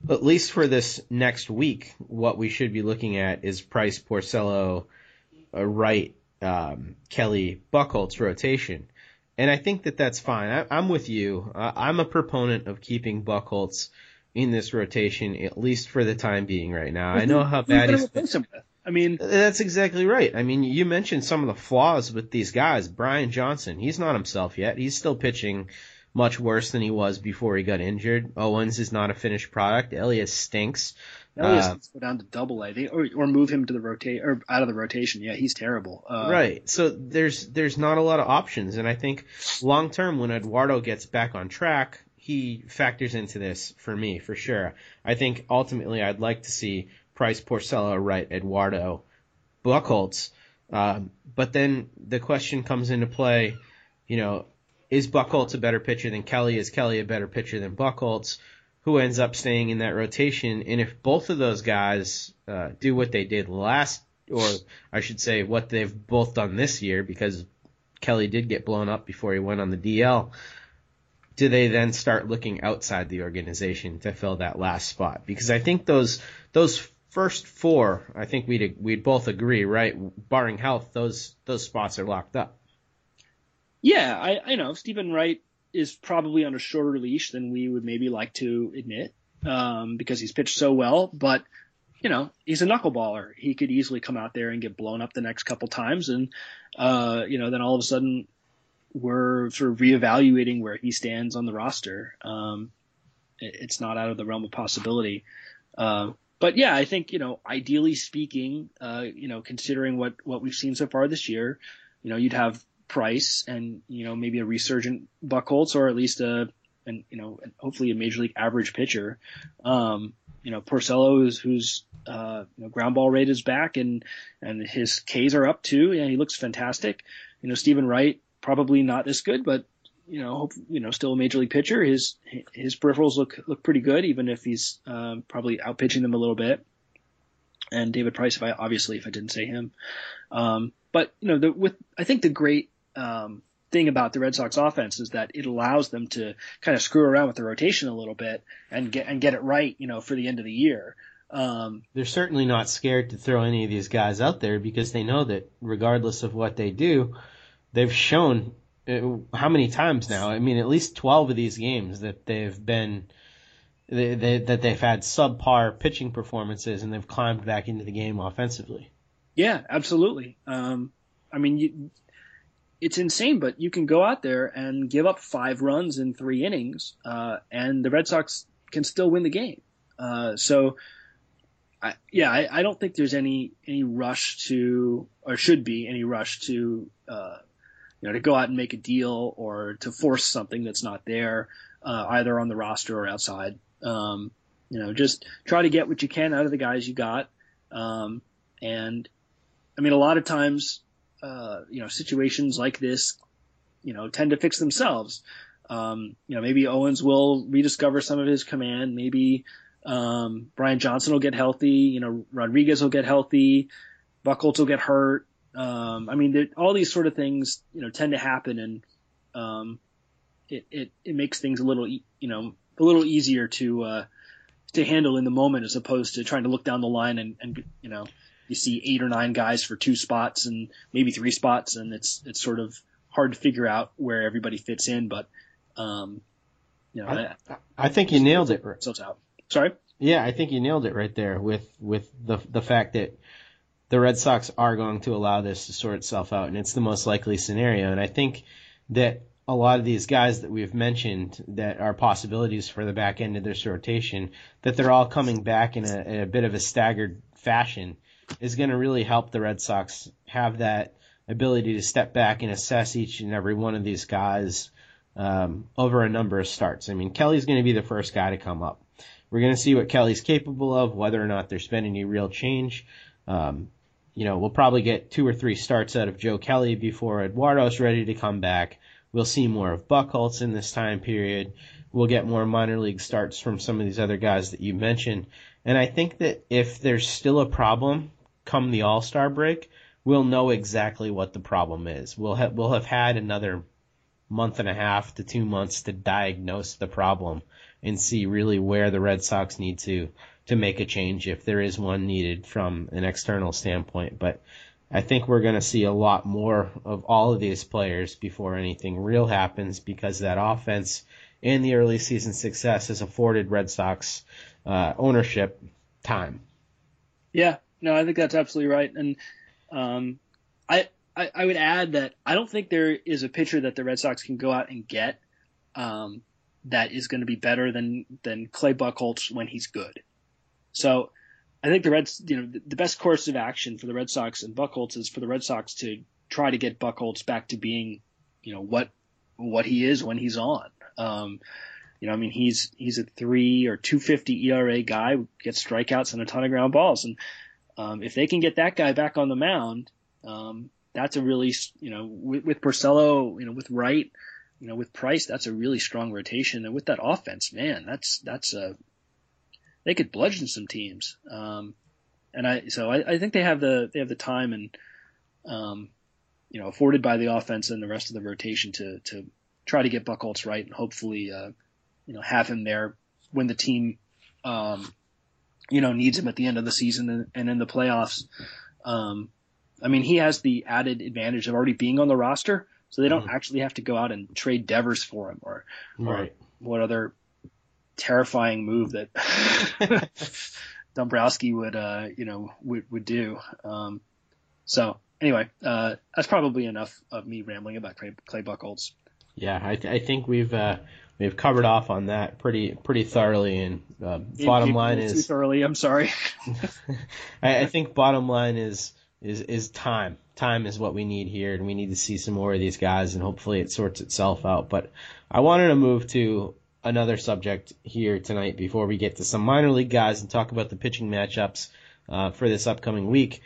at least for this next week, what we should be looking at is Price, Porcello, Wright, um, Kelly, Buchholz rotation. And I think that that's fine. I, I'm with you. Uh, I'm a proponent of keeping Buchholz in this rotation, at least for the time being right now. Well, I know how bad he's been. I mean, that's exactly right. I mean, you mentioned some of the flaws with these guys. Brian Johnson, he's not himself yet. He's still pitching much worse than he was before he got injured. Owens is not a finished product. Elias stinks. Elias uh, needs to go down to double A, they, or or move him to the rotate or out of the rotation. Yeah, he's terrible. Uh, right. So there's there's not a lot of options, and I think long term when Eduardo gets back on track, he factors into this for me for sure. I think ultimately I'd like to see Price, Porcello, Wright, Eduardo, Buchholz. Um, but then the question comes into play, you know, is Buchholz a better pitcher than Kelly? Is Kelly a better pitcher than Buchholz? Who ends up staying in that rotation? And if both of those guys uh, do what they did last, or I should say what they've both done this year, because Kelly did get blown up before he went on the D L, do they then start looking outside the organization to fill that last spot? Because I think those those first four, I think we'd we'd both agree, right? Barring health, those those spots are locked up. Yeah, I, I know Stephen Wright is probably on a shorter leash than we would maybe like to admit, um, because he's pitched so well, but you know, he's a knuckleballer. He could easily come out there and get blown up the next couple times. And, uh, you know, then all of a sudden we're sort of reevaluating where he stands on the roster. Um, it, it's not out of the realm of possibility. Um, uh, but yeah, I think, you know, ideally speaking, uh, you know, considering what, what we've seen so far this year, you know, you'd have Price and, you know, maybe a resurgent Buchholz, or at least a, and you know, an, hopefully a major league average pitcher. Um, you know, Porcello is who's, uh, you know, ground ball rate is back and, and his Ks are up too. Yeah. He looks fantastic. You know, Stephen Wright, probably not this good, but, you know, hope, you know, still a major league pitcher. His, his peripherals look, look pretty good, even if he's, um, probably out pitching them a little bit. And David Price, if I, obviously, if I didn't say him. Um, but, you know, the, with, I think the great, Um, thing about the Red Sox offense is that it allows them to kind of screw around with the rotation a little bit and get and get it right, you know, for the end of the year. Um, They're certainly not scared to throw any of these guys out there because they know that regardless of what they do, they've shown it, how many times now? I mean, at least twelve of these games that they've been they, they, that they've had subpar pitching performances and they've climbed back into the game offensively. Yeah, absolutely. Um, I mean, you, it's insane, but you can go out there and give up five runs in three innings, uh, and the Red Sox can still win the game. Uh, so, I, yeah, I, I don't think there's any any rush to, or should be any rush to, uh, you know, to go out and make a deal or to force something that's not there, uh, either on the roster or outside. Um, you know, just try to get what you can out of the guys you got, um, and I mean, a lot of times, uh, you know, situations like this, you know, tend to fix themselves. Um, you know, maybe Owens will rediscover some of his command. Maybe um, Brian Johnson will get healthy. You know, Rodriguez will get healthy. Buchholz will get hurt. Um, I mean, all these sort of things, you know, tend to happen, and um, it, it it makes things a little, you know, a little easier to uh, to handle in the moment, as opposed to trying to look down the line and, and you know. You see eight or nine guys for two spots and maybe three spots, and it's it's sort of hard to figure out where everybody fits in. But um, you know, I, I, I think you nailed it. So it's out. Sorry. Yeah, I think you nailed it right there with with the the fact that the Red Sox are going to allow this to sort itself out, and it's the most likely scenario. And I think that a lot of these guys that we've mentioned that are possibilities for the back end of this rotation, that they're all coming back in a, in a bit of a staggered fashion, is going to really help the Red Sox have that ability to step back and assess each and every one of these guys um, over a number of starts. I mean, Kelly's going to be the first guy to come up. We're going to see what Kelly's capable of, whether or not there's been any real change. Um, you know, we'll probably get two or three starts out of Joe Kelly before Eduardo's ready to come back. We'll see more of Buchholz in this time period. We'll get more minor league starts from some of these other guys that you mentioned. And I think that if there's still a problem come the All-Star break, we'll know exactly what the problem is. We'll have, we'll have had another month and a half to two months to diagnose the problem and see really where the Red Sox need to, to make a change, if there is one needed from an external standpoint. But I think we're going to see a lot more of all of these players before anything real happens, because that offense and the early season success has afforded Red Sox uh, ownership time. Yeah. No, I think that's absolutely right, and um, I, I I would add that I don't think there is a pitcher that the Red Sox can go out and get um, that is going to be better than than Clay Buchholz when he's good. So I think the Reds, you know, the, the best course of action for the Red Sox and Buchholz is for the Red Sox to try to get Buchholz back to being, you know, what what he is when he's on. Um, You know, I mean, he's he's a three or two fifty E R A guy, gets strikeouts and a ton of ground balls, and Um, if they can get that guy back on the mound, um, that's a really, you know, with, with Porcello, you know, with Wright, you know, with Price, that's a really strong rotation. And with that offense, man, that's, that's a, they could bludgeon some teams. Um, and I, so I, I think they have the, they have the time and, um, you know, afforded by the offense and the rest of the rotation to, to try to get Buchholz right and hopefully, uh, you know, have him there when the team, um, you know, needs him at the end of the season and in the playoffs. Um, I mean, he has the added advantage of already being on the roster, so they don't mm. actually have to go out and trade Devers for him or, right. or what other terrifying move that Dombrowski would, uh, you know, would, would do. Um, so anyway, uh, that's probably enough of me rambling about Clay, Clay Buchholz. Yeah, I, th- I think we've uh, we've covered off on that pretty pretty thoroughly. And uh, bottom line is too thoroughly. I'm sorry. I, I think bottom line is is is time. Time is what we need here, and we need to see some more of these guys, and hopefully it sorts itself out. But I wanted to move to another subject here tonight before we get to some minor league guys and talk about the pitching matchups uh, for this upcoming week.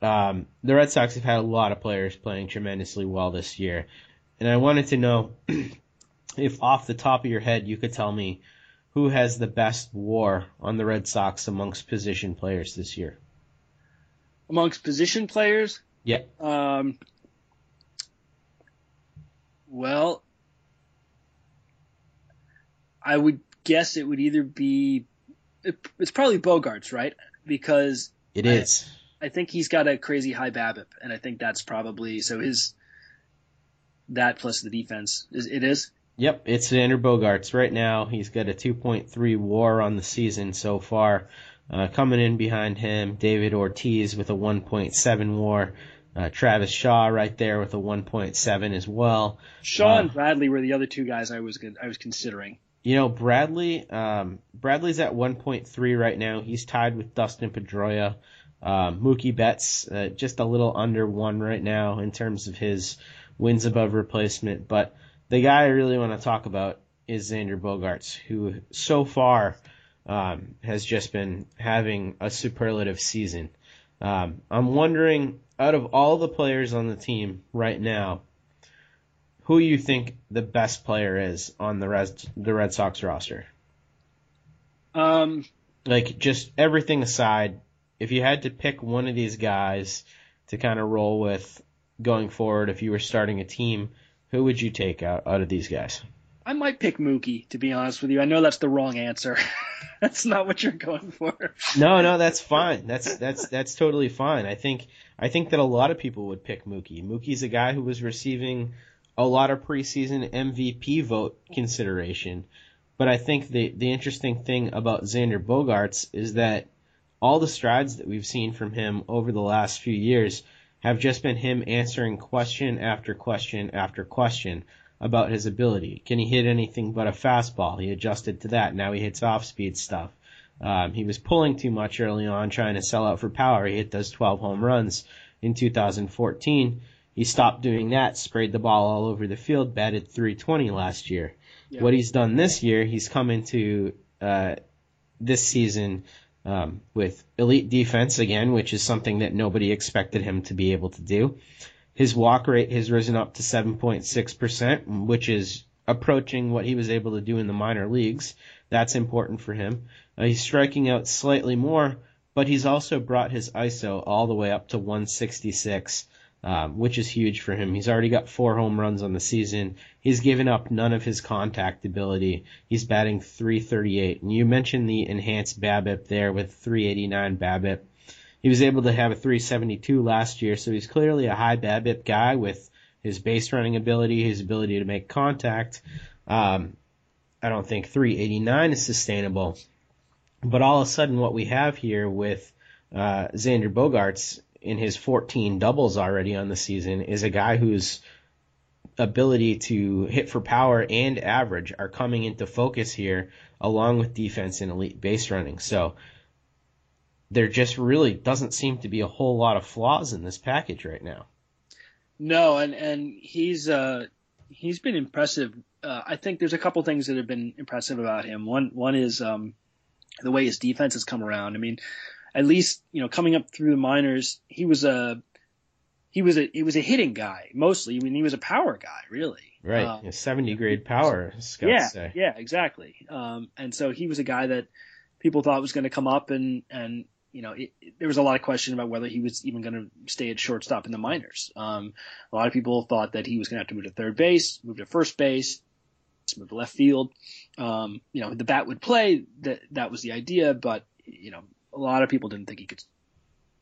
Um, the Red Sox have had a lot of players playing tremendously well this year. And I wanted to know if off the top of your head you could tell me who has the best WAR on the Red Sox amongst position players this year. Amongst position players? Yeah. Um, well, I would guess it would either be it, – it's probably Bogarts, right? Because – It is. I, I think he's got a crazy high BABIP, and I think that's probably – so his – that plus the defense. Is, it is? Yep, it's Xander Bogaerts. Right now, he's got a two point three W A R on the season so far. Uh, coming in behind him, David Ortiz with a one point seven W A R. Uh, Travis Shaw right there with a one point seven as well. Shaw uh, and Bradley were the other two guys I was good, I was considering. You know, Bradley. Um, Bradley's at one point three right now. He's tied with Dustin Pedroia. Uh, Mookie Betts uh, just a little under one right now in terms of his wins above replacement, but the guy I really want to talk about is Xander Bogaerts, who so far um, has just been having a superlative season. Um, I'm wondering, out of all the players on the team right now, who you think the best player is on the res- the Red Sox roster? Um, like, just everything aside, if you had to pick one of these guys to kind of roll with going forward, if you were starting a team, who would you take out, out of these guys? I might pick Mookie, to be honest with you. I know that's the wrong answer. That's not what you're going for. No, no, that's fine. That's that's that's totally fine. I think I think that a lot of people would pick Mookie. Mookie's a guy who was receiving a lot of preseason M V P vote consideration. But I think the the interesting thing about Xander Bogaerts is that all the strides that we've seen from him over the last few years have just been him answering question after question after question about his ability. Can he hit anything but a fastball? He adjusted to that. Now he hits off-speed stuff. Um, he was pulling too much early on, trying to sell out for power. He hit those twelve home runs in two thousand fourteen. He stopped doing that, sprayed the ball all over the field, batted three twenty last year. Yeah. What he's done this year, he's come into uh, this season Um, with elite defense again, which is something that nobody expected him to be able to do. His walk rate has risen up to seven point six percent, which is approaching what he was able to do in the minor leagues. That's important for him. Uh, he's striking out slightly more, but he's also brought his I S O all the way up to one sixty-six, um, which is huge for him. He's already got four home runs on the season. He's given up none of his contact ability. He's batting three thirty-eight. And you mentioned the enhanced BABIP there with three eighty-nine BABIP. He was able to have a three seventy-two last year, so he's clearly a high BABIP guy with his base running ability, his ability to make contact. Um, I don't think three eighty-nine is sustainable. But all of a sudden what we have here with uh, Xander Bogaerts in his fourteen doubles already on the season is a guy whose ability to hit for power and average are coming into focus here, along with defense and elite base running. So there just really doesn't seem to be a whole lot of flaws in this package right now. No, and, and he's uh, he's been impressive. Uh, I think there's a couple things that have been impressive about him. One one is um, the way his defense has come around. I mean, at least, you know, coming up through the minors, he was a he was a he was a hitting guy mostly. I mean, he was a power guy, really. Right, um, yeah, seventy grade power. Scouts yeah, say. yeah, exactly. Um, and so he was a guy that people thought was going to come up, and and you know, it, it, there was a lot of question about whether he was even going to stay at shortstop in the minors. Um, a lot of people thought that he was going to have to move to third base, move to first base, move to left field. Um, you know, the bat would play. That that was the idea, but you know, a lot of people didn't think he could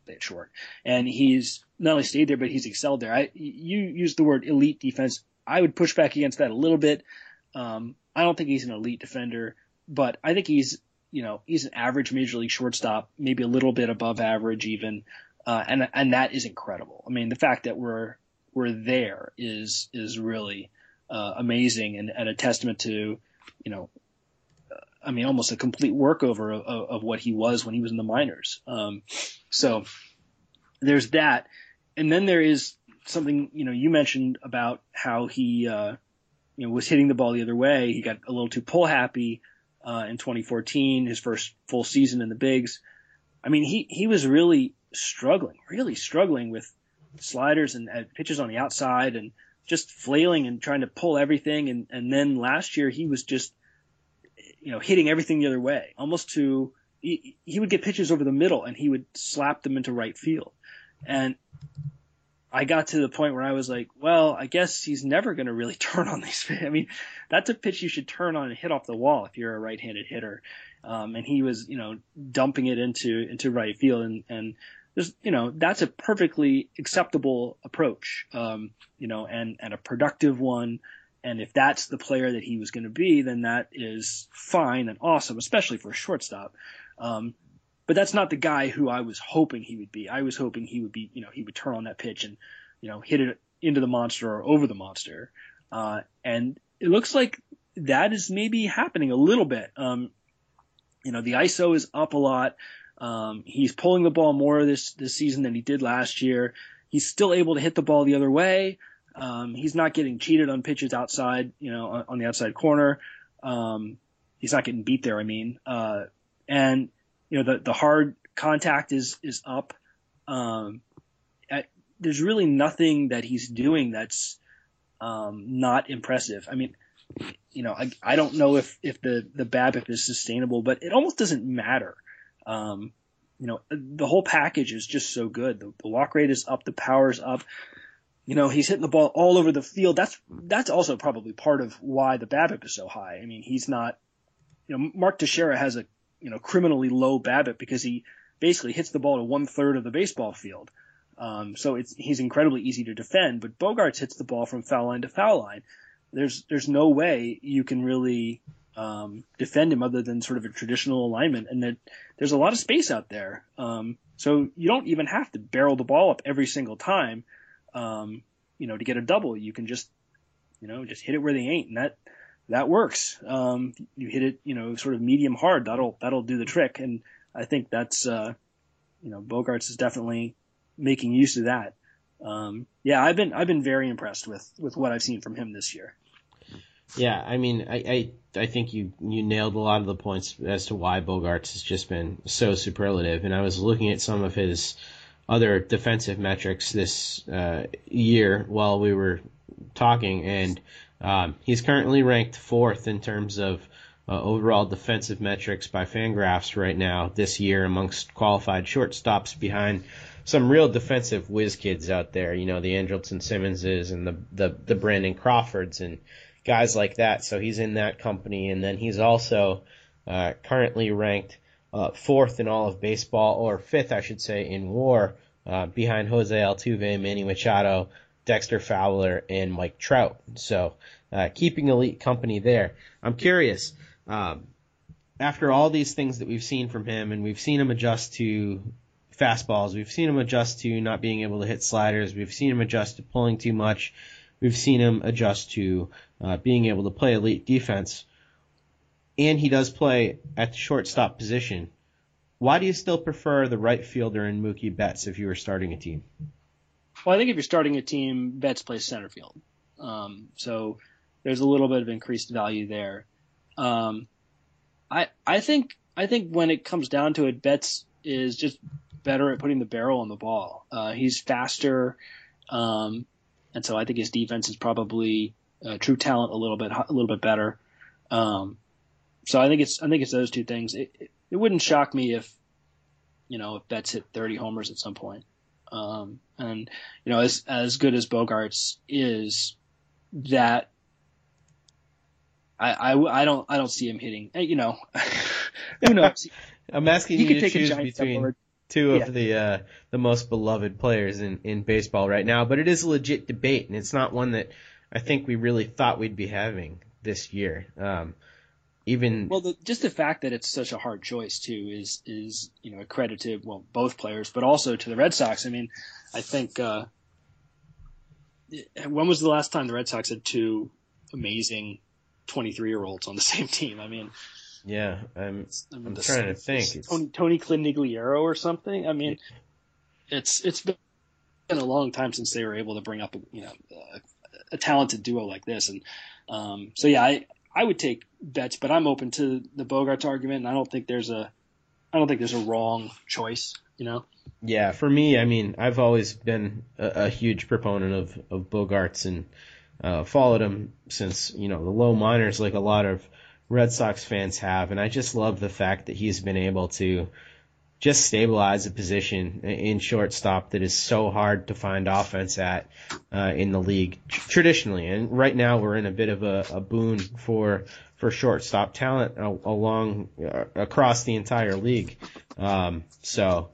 stay at short. And he's not only stayed there, but he's excelled there. I, you used the word elite defense. I would push back against that a little bit. Um, I don't think he's an elite defender, but I think he's, you know, he's an average major league shortstop, maybe a little bit above average even. Uh, and, and that is incredible. I mean, the fact that we're, we're there is, is really uh, amazing and, and a testament to, you know, I mean, almost a complete workover of, of, of what he was when he was in the minors. Um, so there's that. And then there is something, you know, you mentioned about how he, uh, you know, was hitting the ball the other way. He got a little too pull happy uh, in twenty fourteen, his first full season in the bigs. I mean, he, he was really struggling, really struggling with sliders and uh, pitches on the outside and just flailing and trying to pull everything. And, and then last year he was just, you know, hitting everything the other way, almost to he, he would get pitches over the middle and he would slap them into right field. And I got to the point where I was like, well, I guess he's never going to really turn on these. I mean, that's a pitch you should turn on and hit off the wall if you're a right-handed hitter. Um, and he was, you know, dumping it into into right field. And, and there's, you know, that's a perfectly acceptable approach, um, you know, and, and a productive one. And if that's the player that he was going to be, then that is fine and awesome, especially for a shortstop. Um, but that's not the guy who I was hoping he would be. I was hoping he would be, you know, he would turn on that pitch and, you know, hit it into the monster or over the monster. Uh, and it looks like that is maybe happening a little bit. Um, you know, the I S O is up a lot. Um, he's pulling the ball more this, this season than he did last year. He's still able to hit the ball the other way. Um, he's not getting cheated on pitches outside, you know, on, on the outside corner. Um, he's not getting beat there, I mean. Uh, and, you know, the, the hard contact is, is up. Um, at, there's really nothing that he's doing that's um, not impressive. I mean, you know, I, I don't know if, if the, the BABIP is sustainable, but it almost doesn't matter. Um, you know, the whole package is just so good. The, the walk rate is up, the power's up. You know, he's hitting the ball all over the field. That's, that's also probably part of why the BABIP is so high. I mean, he's not, you know, Mark Teixeira has a, you know, criminally low BABIP because he basically hits the ball to one third of the baseball field. Um, so it's, he's incredibly easy to defend, but Bogaerts hits the ball from foul line to foul line. There's, there's no way you can really, um, defend him other than sort of a traditional alignment, and that there's a lot of space out there. Um, so you don't even have to barrel the ball up every single time, um, you know, to get a double. You can just, you know, just hit it where they ain't, and that, that works. Um, you hit it, you know, sort of medium hard. That'll, that'll do the trick. And I think that's, uh, you know, Bogaerts is definitely making use of that. Um, yeah, I've been, I've been very impressed with, with what I've seen from him this year. Yeah, I mean, I, I, I think you, you nailed a lot of the points as to why Bogaerts has just been so superlative. And I was looking at some of his other defensive metrics this uh, year while we were talking, and um, he's currently ranked fourth in terms of uh, overall defensive metrics by Fangraphs right now this year amongst qualified shortstops, behind some real defensive whiz kids out there, you know, the Andrelton Simmonses and the, the, the Brandon Crawfords and guys like that. So he's in that company. And then he's also uh, currently ranked uh, fourth in all of baseball, or fifth, I should say, in WAR, uh, behind Jose Altuve, Manny Machado, Dexter Fowler, and Mike Trout. So uh, keeping elite company there. I'm curious, um, after all these things that we've seen from him, and we've seen him adjust to fastballs, we've seen him adjust to not being able to hit sliders, we've seen him adjust to pulling too much, we've seen him adjust to uh, being able to play elite defense, and he does play at the shortstop position. Why do you still prefer the right fielder in Mookie Betts if you were starting a team? Well, I think if you're starting a team, Betts plays center field. Um, so there's a little bit of increased value there. Um, I I think I think when it comes down to it, Betts is just better at putting the barrel on the ball. Uh, he's faster. Um, And so I think his defense is probably uh, true talent a little bit, a little bit better. Um, so I think it's, I think it's those two things. It, it, it wouldn't shock me if, you know, if Betts hit thirty homers at some point. Um, and you know, as as good as Bogaerts is, that I, I, I don't I don't see him hitting. You know, who knows? I'm asking he you could to take choose a giant between. Step forward. Two of yeah. the uh, the most beloved players in, in baseball right now. But it is a legit debate, and it's not one that I think we really thought we'd be having this year. Um, even well, the, just the fact that it's such a hard choice too is is you know a credit to well both players, but also to the Red Sox. I mean, I think uh, when was the last time the Red Sox had two amazing twenty-three-year-olds on the same team? I mean. Yeah, I'm, I'm trying to think. Tony, Tony Conigliaro or something. I mean, it's it's been a long time since they were able to bring up a, you know a, a talented duo like this, and um, so yeah, I, I would take Betts, but I'm open to the Bogaerts argument, and I don't think there's a I don't think there's a wrong choice, you know. Yeah, for me, I mean, I've always been a, a huge proponent of of Bogaerts, and uh, followed him since you know the low minors, like a lot of Red Sox fans have, and I just love the fact that he's been able to just stabilize a position in shortstop that is so hard to find offense at uh, in the league traditionally. And right now we're in a bit of a, a boon for for shortstop talent along uh, across the entire league. Um, so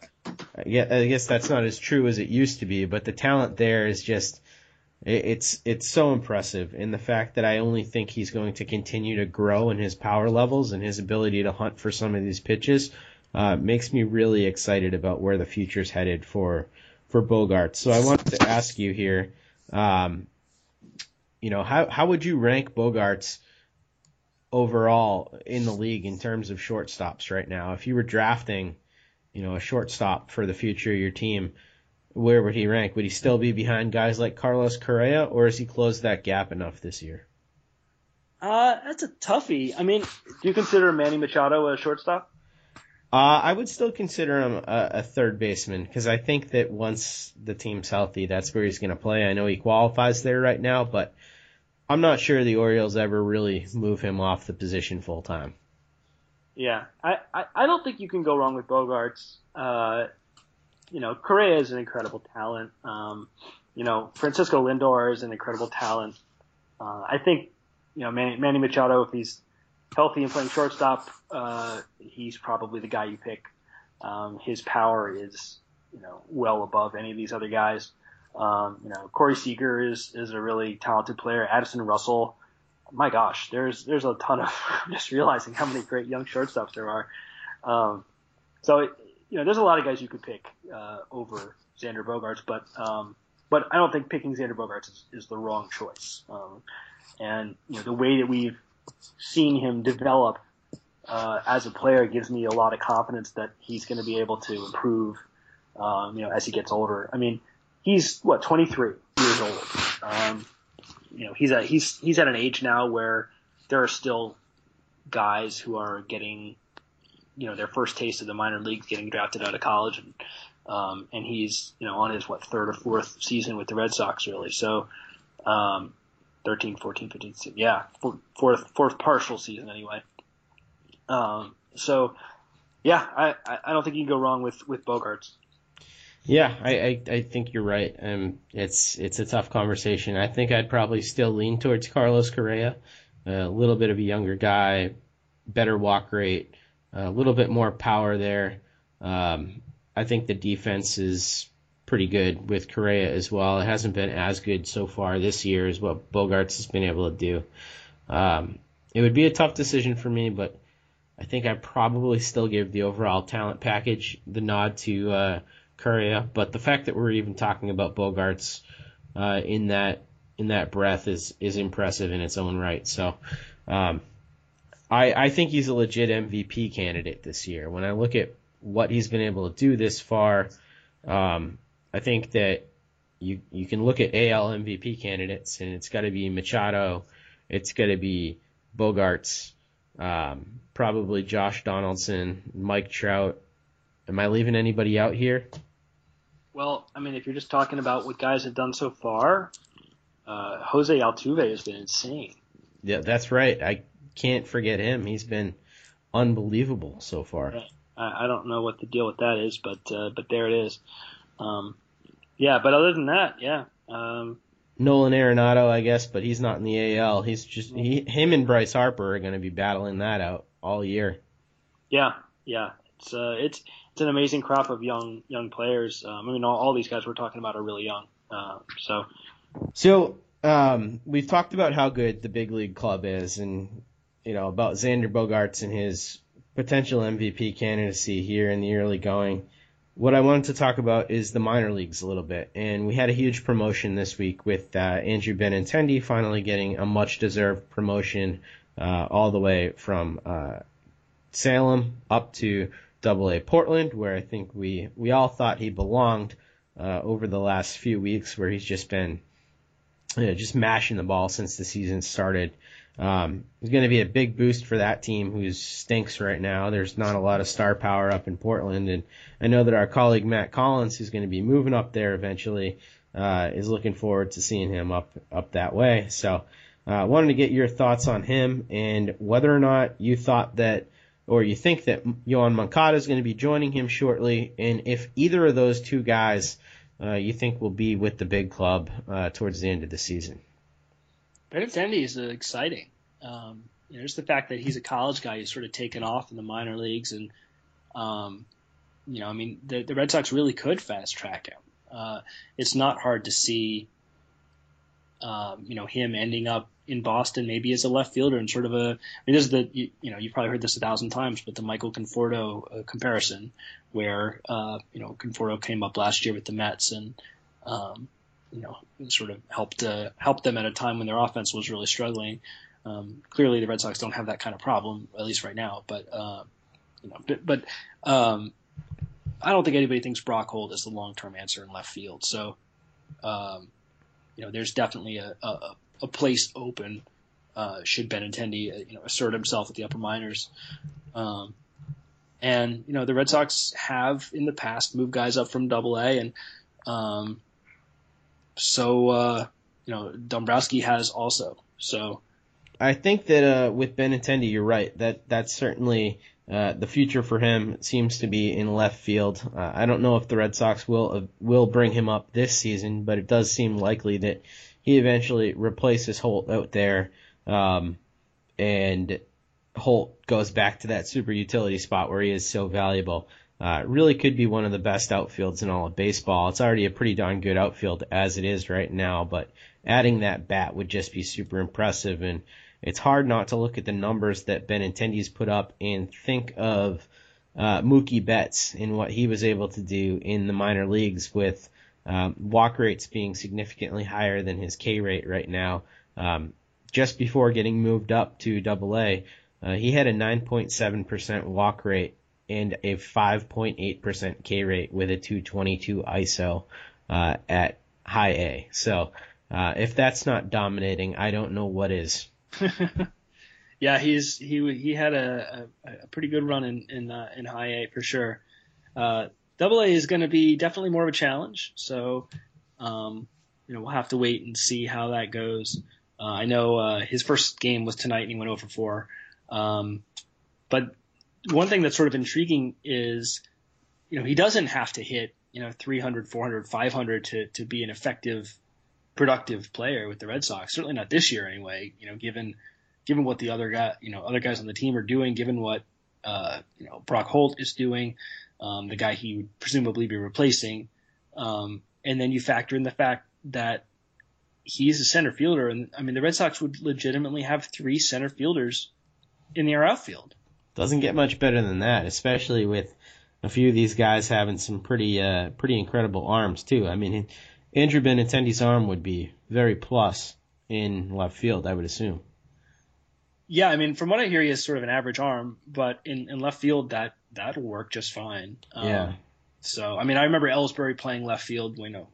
I guess, I guess that's not as true as it used to be, but the talent there is just It's it's so impressive, and the fact that I only think he's going to continue to grow in his power levels and his ability to hunt for some of these pitches uh, makes me really excited about where the future's headed for for Bogaerts. So I wanted to ask you here, um, you know, how how would you rank Bogaerts overall in the league in terms of shortstops right now? If you were drafting, you know, a shortstop for the future of your team, where would he rank? Would he still be behind guys like Carlos Correa, or has he closed that gap enough this year? Uh, that's a toughie. I mean, do you consider Manny Machado a shortstop? Uh, I would still consider him a, a third baseman, because I think that once the team's healthy, that's where he's going to play. I know he qualifies there right now, but I'm not sure the Orioles ever really move him off the position full time. Yeah, I, I, I don't think you can go wrong with Bogaerts. Uh, You know, Correa is an incredible talent. Um, you know, Francisco Lindor is an incredible talent. Uh, I think, you know, Manny, Manny Machado, if he's healthy and playing shortstop, uh, he's probably the guy you pick. Um, his power is, you know, well above any of these other guys. Um, you know, Corey Seager is, is a really talented player. Addison Russell, my gosh, there's, there's a ton of, I'm just realizing how many great young shortstops there are. Um, so it, You know, there's a lot of guys you could pick uh, over Xander Bogaerts, but um, but I don't think picking Xander Bogaerts is, is the wrong choice. Um, and you know, the way that we've seen him develop uh, as a player gives me a lot of confidence that he's going to be able to improve. Um, you know, as he gets older. I mean, he's what twenty-three years old. Um, you know, he's at he's he's at an age now where there are still guys who are getting, you know, their first taste of the minor leagues, getting drafted out of college, and um, and he's, you know, on his what third or fourth season with the Red Sox, really. So, um, thirteen, fourteen, fifteen, yeah, fourth fourth partial season anyway. Um, so, yeah, I, I don't think you can go wrong with with Bogaerts. Yeah, I, I, I think you're right. Um, it's it's a tough conversation. I think I'd probably still lean towards Carlos Correa, a little bit of a younger guy, better walk rate. A little bit more power there. Um, I think the defense is pretty good with Correa as well. It hasn't been as good so far this year as what Bogaerts has been able to do. Um, it would be a tough decision for me, but I think I probably still give the overall talent package the nod to uh, Correa. But the fact that we're even talking about Bogaerts uh, in that in that breath is is impressive in its own right. So. Um, I, I think he's a legit M V P candidate this year. When I look at what he's been able to do this far, um, I think that you you can look at A L M V P candidates, and it's got to be Machado, it's got to be Bogaerts, um, probably Josh Donaldson, Mike Trout. Am I leaving anybody out here? Well, I mean, if you're just talking about what guys have done so far, uh, Jose Altuve has been insane. Yeah, that's right. I can't forget him. He's been unbelievable so far. I, I don't know what the deal with that is, but uh, but there it is. Um, yeah, but other than that, yeah. Um, Nolan Arenado, I guess, but he's not in the A L. He's just he, him and Bryce Harper are going to be battling that out all year. Yeah, yeah. It's uh, it's it's an amazing crop of young young players. Um, I mean, all, all these guys we're talking about are really young. Uh, so so um, we've talked about how good the big league club is, and you know, about Xander Bogaerts and his potential M V P candidacy here in the early going. What I wanted to talk about is the minor leagues a little bit. And we had a huge promotion this week with uh, Andrew Benintendi finally getting a much-deserved promotion uh, all the way from uh, Salem up to Double A Portland, where I think we, we all thought he belonged uh, over the last few weeks, where he's just been you know, just mashing the ball since the season started. Um, it's going to be a big boost for that team who stinks right now. There's not a lot of star power up in Portland, and I know that our colleague Matt Collins, who's going to be moving up there eventually, uh, is looking forward to seeing him up up that way. So I uh, wanted to get your thoughts on him and whether or not you thought that or you think that Yoan Moncada is going to be joining him shortly, and if either of those two guys uh, you think will be with the big club uh, towards the end of the season. Benintendi is exciting. Um, you know, just the fact that he's a college guy who's sort of taken off in the minor leagues, and um, you know, I mean, the, the Red Sox really could fast track him. Uh, it's not hard to see um, you know, him ending up in Boston maybe as a left fielder and sort of a, I mean, this is the, you, you know, you've probably heard this a thousand times, but the Michael Conforto uh, comparison where, uh, you know, Conforto came up last year with the Mets and, um, you know, sort of helped, uh, helped them at a time when their offense was really struggling. Um, clearly the Red Sox don't have that kind of problem, at least right now, but, uh, you know, but, but um, I don't think anybody thinks Buchholz is the long-term answer in left field. So, um, you know, there's definitely a, a, a place open, uh, should Benintendi, uh, you know, assert himself at the upper minors. Um, and, you know, the Red Sox have in the past moved guys up from double A and, um, so, uh, you know, Dombrowski has also, so. I think that, uh, with Benintendi, you're right. That, that's certainly, Uh, the future for him seems to be in left field. Uh, I don't know if the Red Sox will uh, will bring him up this season, but it does seem likely that he eventually replaces Holt out there, um, and Holt goes back to that super utility spot where he is so valuable. Uh, really could be one of the best outfields in all of baseball. It's already a pretty darn good outfield as it is right now, but adding that bat would just be super impressive, and it's hard not to look at the numbers that Benintendi's put up and think of uh, Mookie Betts and what he was able to do in the minor leagues with um, walk rates being significantly higher than his K rate right now. Um, just before getting moved up to double A, uh, he had a nine point seven percent walk rate and a five point eight percent K rate with a two twenty-two I S O uh, at high A. So uh, if that's not dominating, I don't know what is. yeah, he's he he had a, a, a pretty good run in in, uh, in high A for sure. Uh, double A is going to be definitely more of a challenge, so um, you know we'll have to wait and see how that goes. Uh, I know uh, his first game was tonight and he went oh for four. Um, but one thing that's sort of intriguing is you know he doesn't have to hit you know three hundred, four hundred, five hundred to to be an effective productive player with the Red Sox, certainly not this year anyway, you know, given, given what the other guy, you know, other guys on the team are doing, given what, uh, you know, Buchholz is doing, um, the guy he would presumably be replacing. Um, and then you factor in the fact that he's a center fielder. And I mean, the Red Sox would legitimately have three center fielders in their outfield. Doesn't get much better than that, especially with a few of these guys having some pretty, uh, pretty incredible arms too. I mean, Andrew Benintendi's arm would be very plus in left field, I would assume. Yeah, I mean, from what I hear, he has sort of an average arm, but in, in left field, that that'll work just fine. Um, yeah. So, I mean, I remember Ellsbury playing left field when, uh,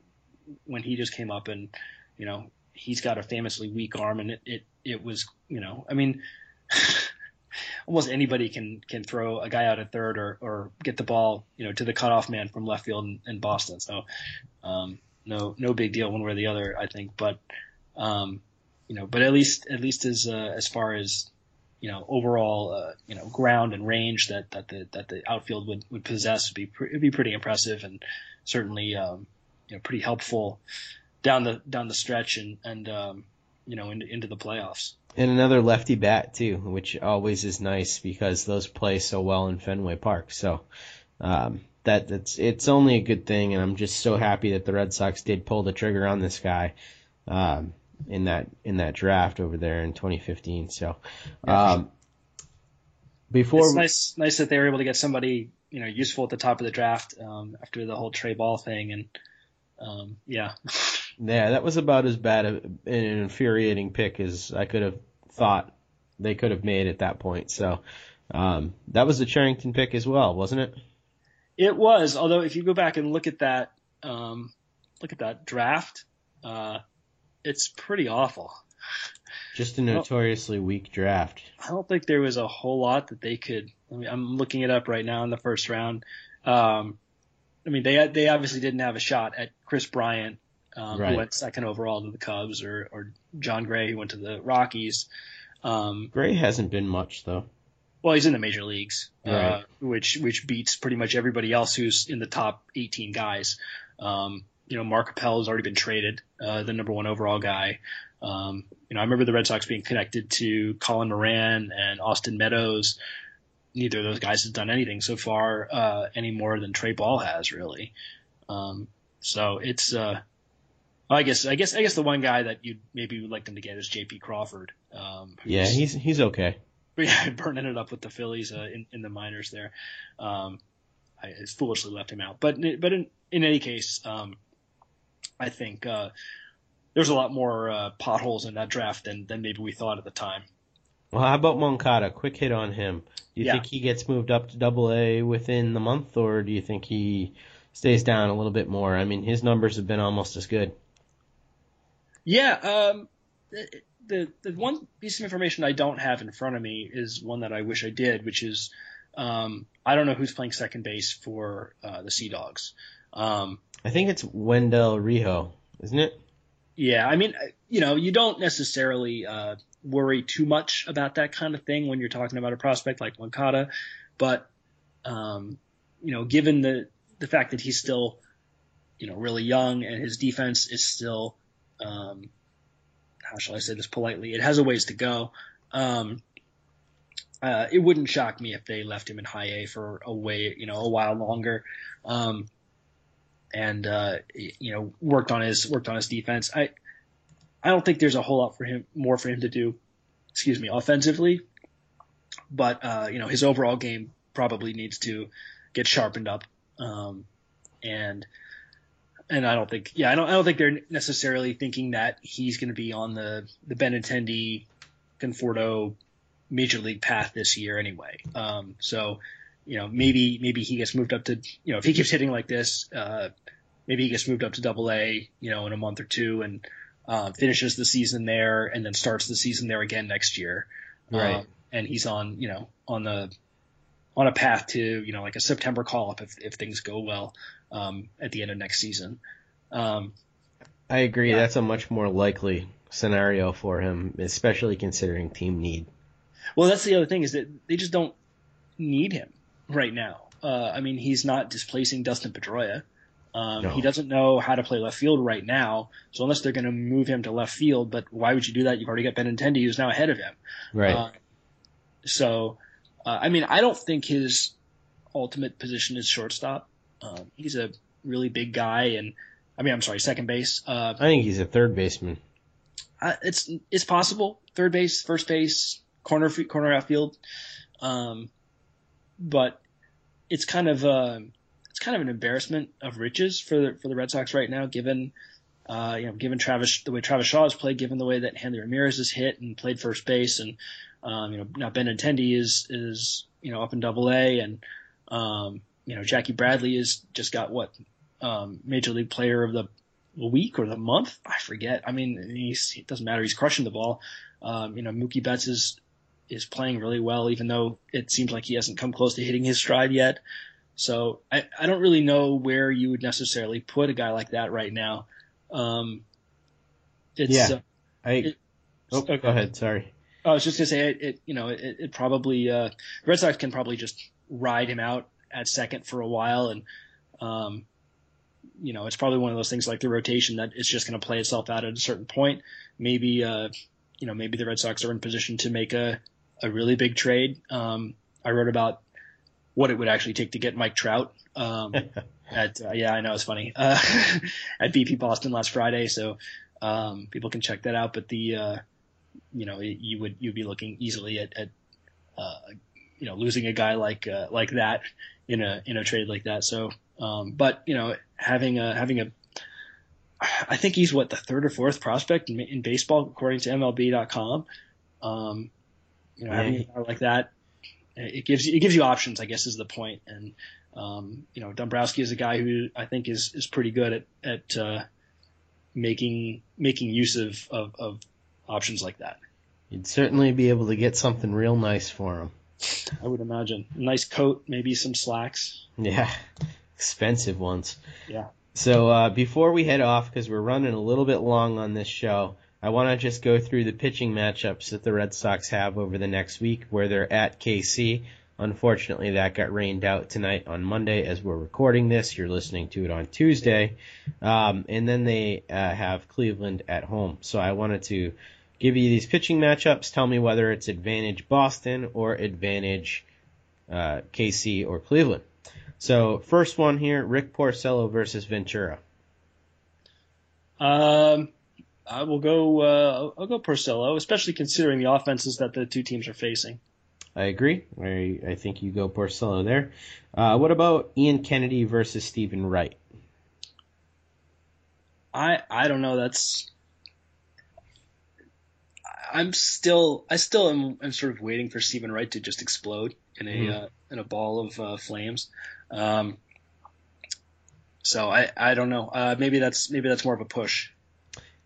when he just came up, and you know, he's got a famously weak arm, and it it, it was, you know, I mean, almost anybody can can throw a guy out at third or or get the ball, you know, to the cutoff man from left field in, in Boston. So. Um, No, no big deal one way or the other, I think. But, um, you know, but at least, at least as uh, as far as, you know, overall, uh, you know, ground and range that, that the that the outfield would, would possess would be pre- it'd be pretty impressive and certainly, um, you know, pretty helpful down the down the stretch and and um, you know into, into the playoffs. And another lefty bat too, which always is nice because those play so well in Fenway Park. So. Um, That it's it's only a good thing, and I'm just so happy that the Red Sox did pull the trigger on this guy um, in that in that draft over there in twenty fifteen. So, um, before it's nice nice that they were able to get somebody you know useful at the top of the draft um, after the whole Trey Ball thing, and um, yeah, yeah, that was about as bad a, an infuriating pick as I could have thought they could have made at that point. So, um, that was the Cherington pick as well, wasn't it? It was, although if you go back and look at that, um, look at that draft, uh, it's pretty awful. Just a notoriously weak draft. I don't think there was a whole lot that they could. I mean, I'm looking it up right now in the first round. Um, I mean, they they obviously didn't have a shot at Chris Bryant, um, right. who went second overall to the Cubs, or or John Gray, who went to the Rockies. Um, Gray hasn't been much though. Well, he's in the major leagues, right. uh, which which beats pretty much everybody else who's in the top eighteen guys. Um, you know, Mark Appel has already been traded, uh, the number one overall guy. Um, you know, I remember the Red Sox being connected to Colin Moran and Austin Meadows. Neither of those guys has done anything so far, uh, any more than Trey Ball has, really. Um, so it's uh, I guess I guess I guess the one guy that you maybe would like them to get is J P Crawford. Um, yeah, he's he's okay. Yeah, Burton ended up with the Phillies uh, in in the minors there. Um, I foolishly left him out, but but in in any case, um, I think uh, there's a lot more uh, potholes in that draft than than maybe we thought at the time. Well, how about Moncada? Quick hit on him. Do you yeah. think he gets moved up to Double A within the month, or do you think he stays down a little bit more? I mean, his numbers have been almost as good. Yeah, um, the the one piece of information I don't have in front of me is one that I wish I did, which is um, I don't know who's playing second base for uh, the Sea Dogs. Um, I think it's Wendell Rijo, isn't it? Yeah, I mean, you know, you don't necessarily uh, worry too much about that kind of thing when you're talking about a prospect like Moncada, but um, you know, given the the fact that he's still, you know, really young and his defense is still, um, how shall I say this politely? It has a ways to go. Um, uh, it wouldn't shock me if they left him in high A for a way, you know, a while longer. Um, and, uh, you know, worked on his, worked on his defense. I, I don't think there's a whole lot for him, more for him to do, excuse me, offensively, but, uh, you know, his overall game probably needs to get sharpened up. Um, and, And I don't think, yeah, I don't, I don't think they're necessarily thinking that he's going to be on the the Benintendi, Conforto, Major League path this year anyway. Um, so, you know, maybe maybe he gets moved up to, you know, if he keeps hitting like this, uh, maybe he gets moved up to Double A, you know, in a month or two, and uh, finishes the season there, and then starts the season there again next year. Right. Um, and he's on, you know, on the on a path to, you know, like a September call up if if things go well. Um, at the end of next season. Um, I agree. Yeah. That's a much more likely scenario for him, especially considering team need. Well, that's the other thing, is that they just don't need him right now. Uh, I mean, he's not displacing Dustin Pedroia. Um, no. He doesn't know how to play left field right now. So unless they're going to move him to left field, but why would you do that? You've already got Benintendi, who's now ahead of him. Right. Uh, so, uh, I mean, I don't think his ultimate position is shortstop. Um, he's a really big guy, and I mean, I'm sorry, second base. Uh, I think he's a third baseman. I, it's it's possible, third base, first base, corner corner outfield, um, but it's kind of uh, it's kind of an embarrassment of riches for the, for the Red Sox right now, given uh, you know given Travis the way Travis Shaw has played, given the way that Hanley Ramirez has hit and played first base, and um, you know now Benintendi is is you know up in Double A, and um, you know, Jackie Bradley is just got what um, Major League Player of the Week or the Month? I forget. I mean, he's, it doesn't matter. He's crushing the ball. Um, you know, Mookie Betts is is playing really well, even though it seems like he hasn't come close to hitting his stride yet. So I, I don't really know where you would necessarily put a guy like that right now. Um, it's, yeah. Uh, I. It, oh, okay. Go ahead. Sorry. I was just gonna say it. it you know, it, it probably uh, the Red Sox can probably just ride him out at second for a while, and um, you know, it's probably one of those things like the rotation that it's just going to play itself out at a certain point. Maybe uh, you know, maybe the Red Sox are in position to make a, a really big trade. Um, I wrote about what it would actually take to get Mike Trout. Um, at uh, yeah, I know it's funny uh, at B P Boston last Friday, so um, people can check that out. But the uh, you know, you would you'd be looking easily at, at uh, you know, losing a guy like uh, like that. In a in a trade like that, so um, but you know, having a having a, I think he's what the third or fourth prospect in, in baseball according to M L B dot com. Um, you know, yeah. Having a guy like that, it gives you, it gives you options, I guess, is the point. And um, you know, Dombrowski is a guy who I think is, is pretty good at at uh, making making use of, of of options like that. You'd certainly be able to get something real nice for him. I would imagine. Nice coat, maybe some slacks. Yeah, expensive ones. Yeah. So uh, before we head off, because we're running a little bit long on this show, I want to just go through the pitching matchups that the Red Sox have over the next week where they're at K C. Unfortunately, that got rained out tonight on Monday as we're recording this. You're listening to it on Tuesday. Um, and then they uh, have Cleveland at home. So I wanted to give you these pitching matchups. Tell me whether it's advantage Boston or advantage uh, K C or Cleveland. So first one here, Rick Porcello versus Ventura. Um, I will go. Uh, I'll go Porcello, especially considering the offenses that the two teams are facing. I agree. I, I think you go Porcello there. Uh, what about Ian Kennedy versus Stephen Wright? I I don't know. That's I'm still I still am I'm sort of waiting for Stephen Wright to just explode in a mm. uh, in a ball of uh, flames. Um, so I, I don't know. Uh, maybe that's maybe that's more of a push.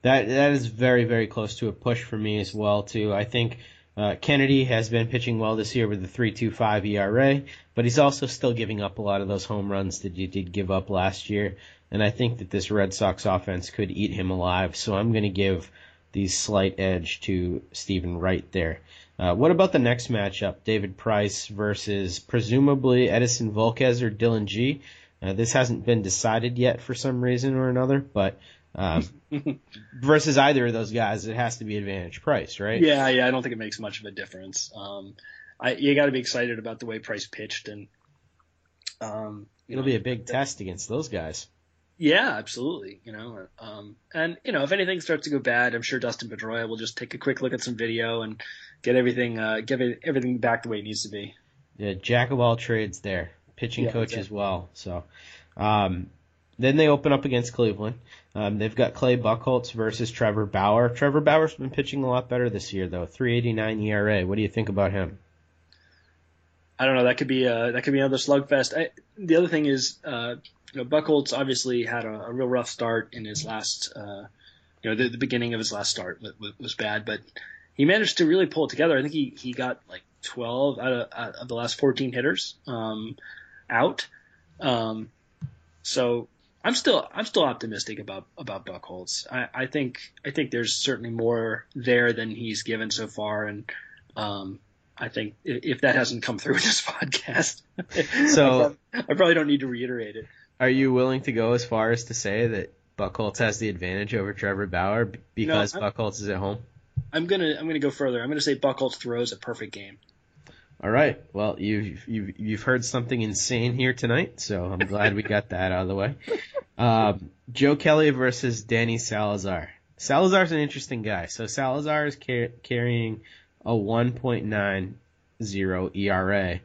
That that is very, very close to a push for me as well too. I think uh, Kennedy has been pitching well this year with a three point two five E R A, but he's also still giving up a lot of those home runs that you did give up last year. And I think that this Red Sox offense could eat him alive. So I'm going to give the slight edge to Stephen Wright there. Uh, what about the next matchup? David Price versus presumably Edison Volquez or Dylan G. Uh, this hasn't been decided yet for some reason or another, but um, versus either of those guys, it has to be advantage Price, right? Yeah, yeah. I don't think it makes much of a difference. Um, I, you got to be excited about the way Price pitched, and um, it'll know, be a big that, test against those guys. Yeah, absolutely. You know, um, and you know, if anything starts to go bad, I'm sure Dustin Pedroia will just take a quick look at some video and get everything, uh, get everything back the way it needs to be. Yeah, jack of all trades there, pitching yeah, coach exactly. as well. So, um, then they open up against Cleveland. Um, they've got Clay Buchholz versus Trevor Bauer. Trevor Bauer's been pitching a lot better this year, though. three eighty-nine E R A. What do you think about him? I don't know. That could be uh, that could be another slugfest. I, the other thing is. Uh, You know, Buchholz obviously had a, a real rough start in his last, uh, you know, the, the beginning of his last start was, was bad, but he managed to really pull it together. I think he, he got like twelve out of, out of the last fourteen hitters um, out. Um, so I'm still I'm still optimistic about about Buchholz. I, I think I think there's certainly more there than he's given so far, and um, I think if that hasn't come through in this podcast, so I, probably, I probably don't need to reiterate it. Are you willing to go as far as to say that Buchholz has the advantage over Trevor Bauer because no, Buchholz is at home? I'm gonna I'm gonna go further. I'm gonna say Buchholz throws a perfect game. All right. Well, you've you've you've heard something insane here tonight, so I'm glad we got that out of the way. Um, Joe Kelly versus Danny Salazar. Salazar's an interesting guy. So Salazar is car- carrying a one point nine oh E R A.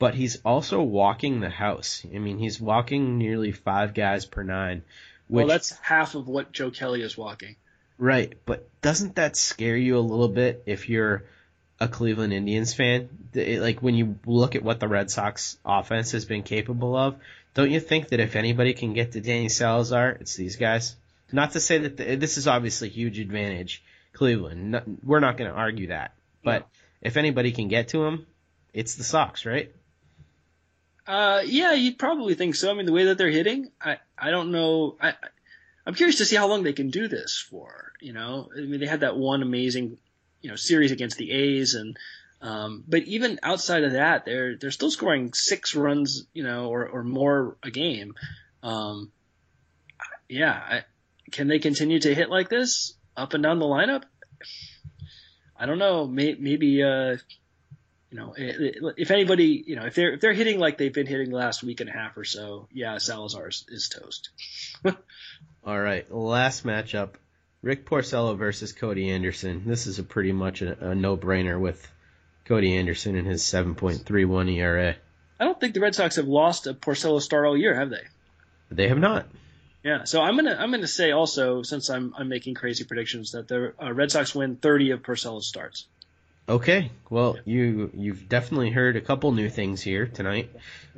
But he's also walking the house. I mean, he's walking nearly five guys per nine. Which, well, that's half of what Joe Kelly is walking. Right, but doesn't that scare you a little bit if you're a Cleveland Indians fan? It, like, when you look at what the Red Sox offense has been capable of, don't you think that if anybody can get to Danny Salazar, it's these guys? Not to say that the, this is obviously a huge advantage, Cleveland. No, we're not going to argue that. But no. If anybody can get to him, it's the Sox, right? Uh, yeah, you'd probably think so. I mean, the way that they're hitting, I, I don't know. I, I'm curious to see how long they can do this for, you know. I mean, they had that one amazing, you know, series against the A's, and um, but even outside of that, they're they're still scoring six runs, you know, or, or more a game. Um, yeah, I, can they continue to hit like this up and down the lineup? I don't know. May, maybe. Uh, You know, if anybody, you know, if they're if they're hitting like they've been hitting the last week and a half or so, yeah, Salazar is, is toast. All right, last matchup: Rick Porcello versus Cody Anderson. This is a pretty much a, a no-brainer with Cody Anderson and his seven point three one E R A. I don't think the Red Sox have lost a Porcello start all year, have they? They have not. Yeah, so I'm gonna I'm gonna say also, since I'm I'm making crazy predictions, that the uh, Red Sox win thirty of Porcello's starts. Okay, well, you, you've definitely heard a couple new things here tonight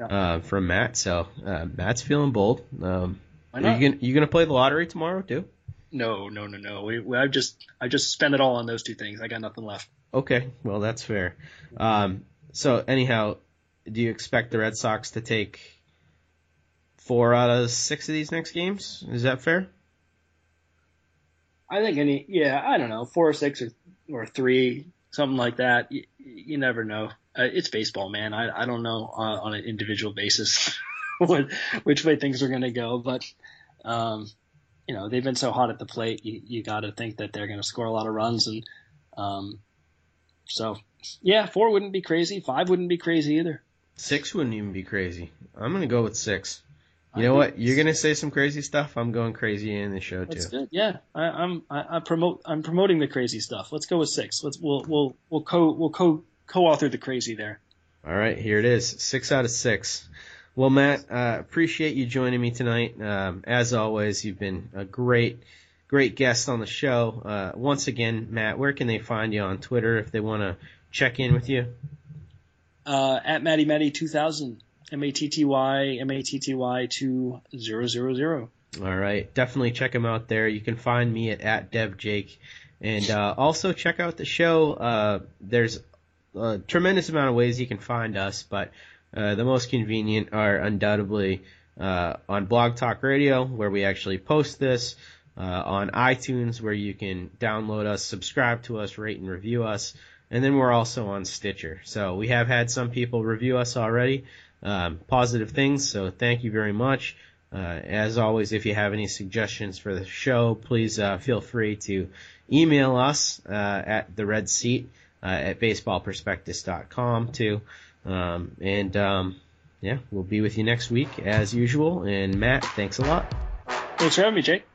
uh, from Matt, so uh, Matt's feeling bold. Um, Why not? Are you gonna, you gonna play the lottery tomorrow, too? No, no, no, no. We, we, I've just I just spent it all on those two things. I got nothing left. Okay, well, that's fair. Um, so, anyhow, do you expect the Red Sox to take four out of six of these next games? Is that fair? I think any – yeah, I don't know, four or six or, or three – something like that. You, you never know. Uh, it's baseball, man. I, I don't know uh, on an individual basis what, which way things are going to go. But, um, you know, they've been so hot at the plate, you, you got to think that they're going to score a lot of runs. And um, so, yeah, four wouldn't be crazy. Five wouldn't be crazy either. Six wouldn't even be crazy. I'm going to go with six. You know what? You're gonna say some crazy stuff. I'm going crazy in the show too. That's good. Yeah, I, I'm. I, I promote. I'm promoting the crazy stuff. Let's go with six. Let's. We'll. We'll. We'll co. We'll co. Co-author the crazy there. All right, here it is. Six out of six. Well, Matt, uh, appreciate you joining me tonight. Um, as always, you've been a great, great guest on the show. Uh, once again, Matt, where can they find you on Twitter if they want to check in with you? Uh, at Matty Matty two thousand. M A T T Y M A T T Y two thousand. All right. Definitely check them out there. You can find me at, at DevJake. And uh, also check out the show. Uh, there's a tremendous amount of ways you can find us, but uh, the most convenient are undoubtedly uh, on Blog Talk Radio, where we actually post this, uh, on iTunes, where you can download us, subscribe to us, rate and review us, and then we're also on Stitcher. So we have had some people review us already. Um, positive things, so thank you very much. Uh, as always, if you have any suggestions for the show, please uh, feel free to email us uh, at the Red Seat uh, at baseball prospectus dot com too. Um, and um, yeah, we'll be with you next week as usual. And Matt, thanks a lot. Thanks for having me, Jake.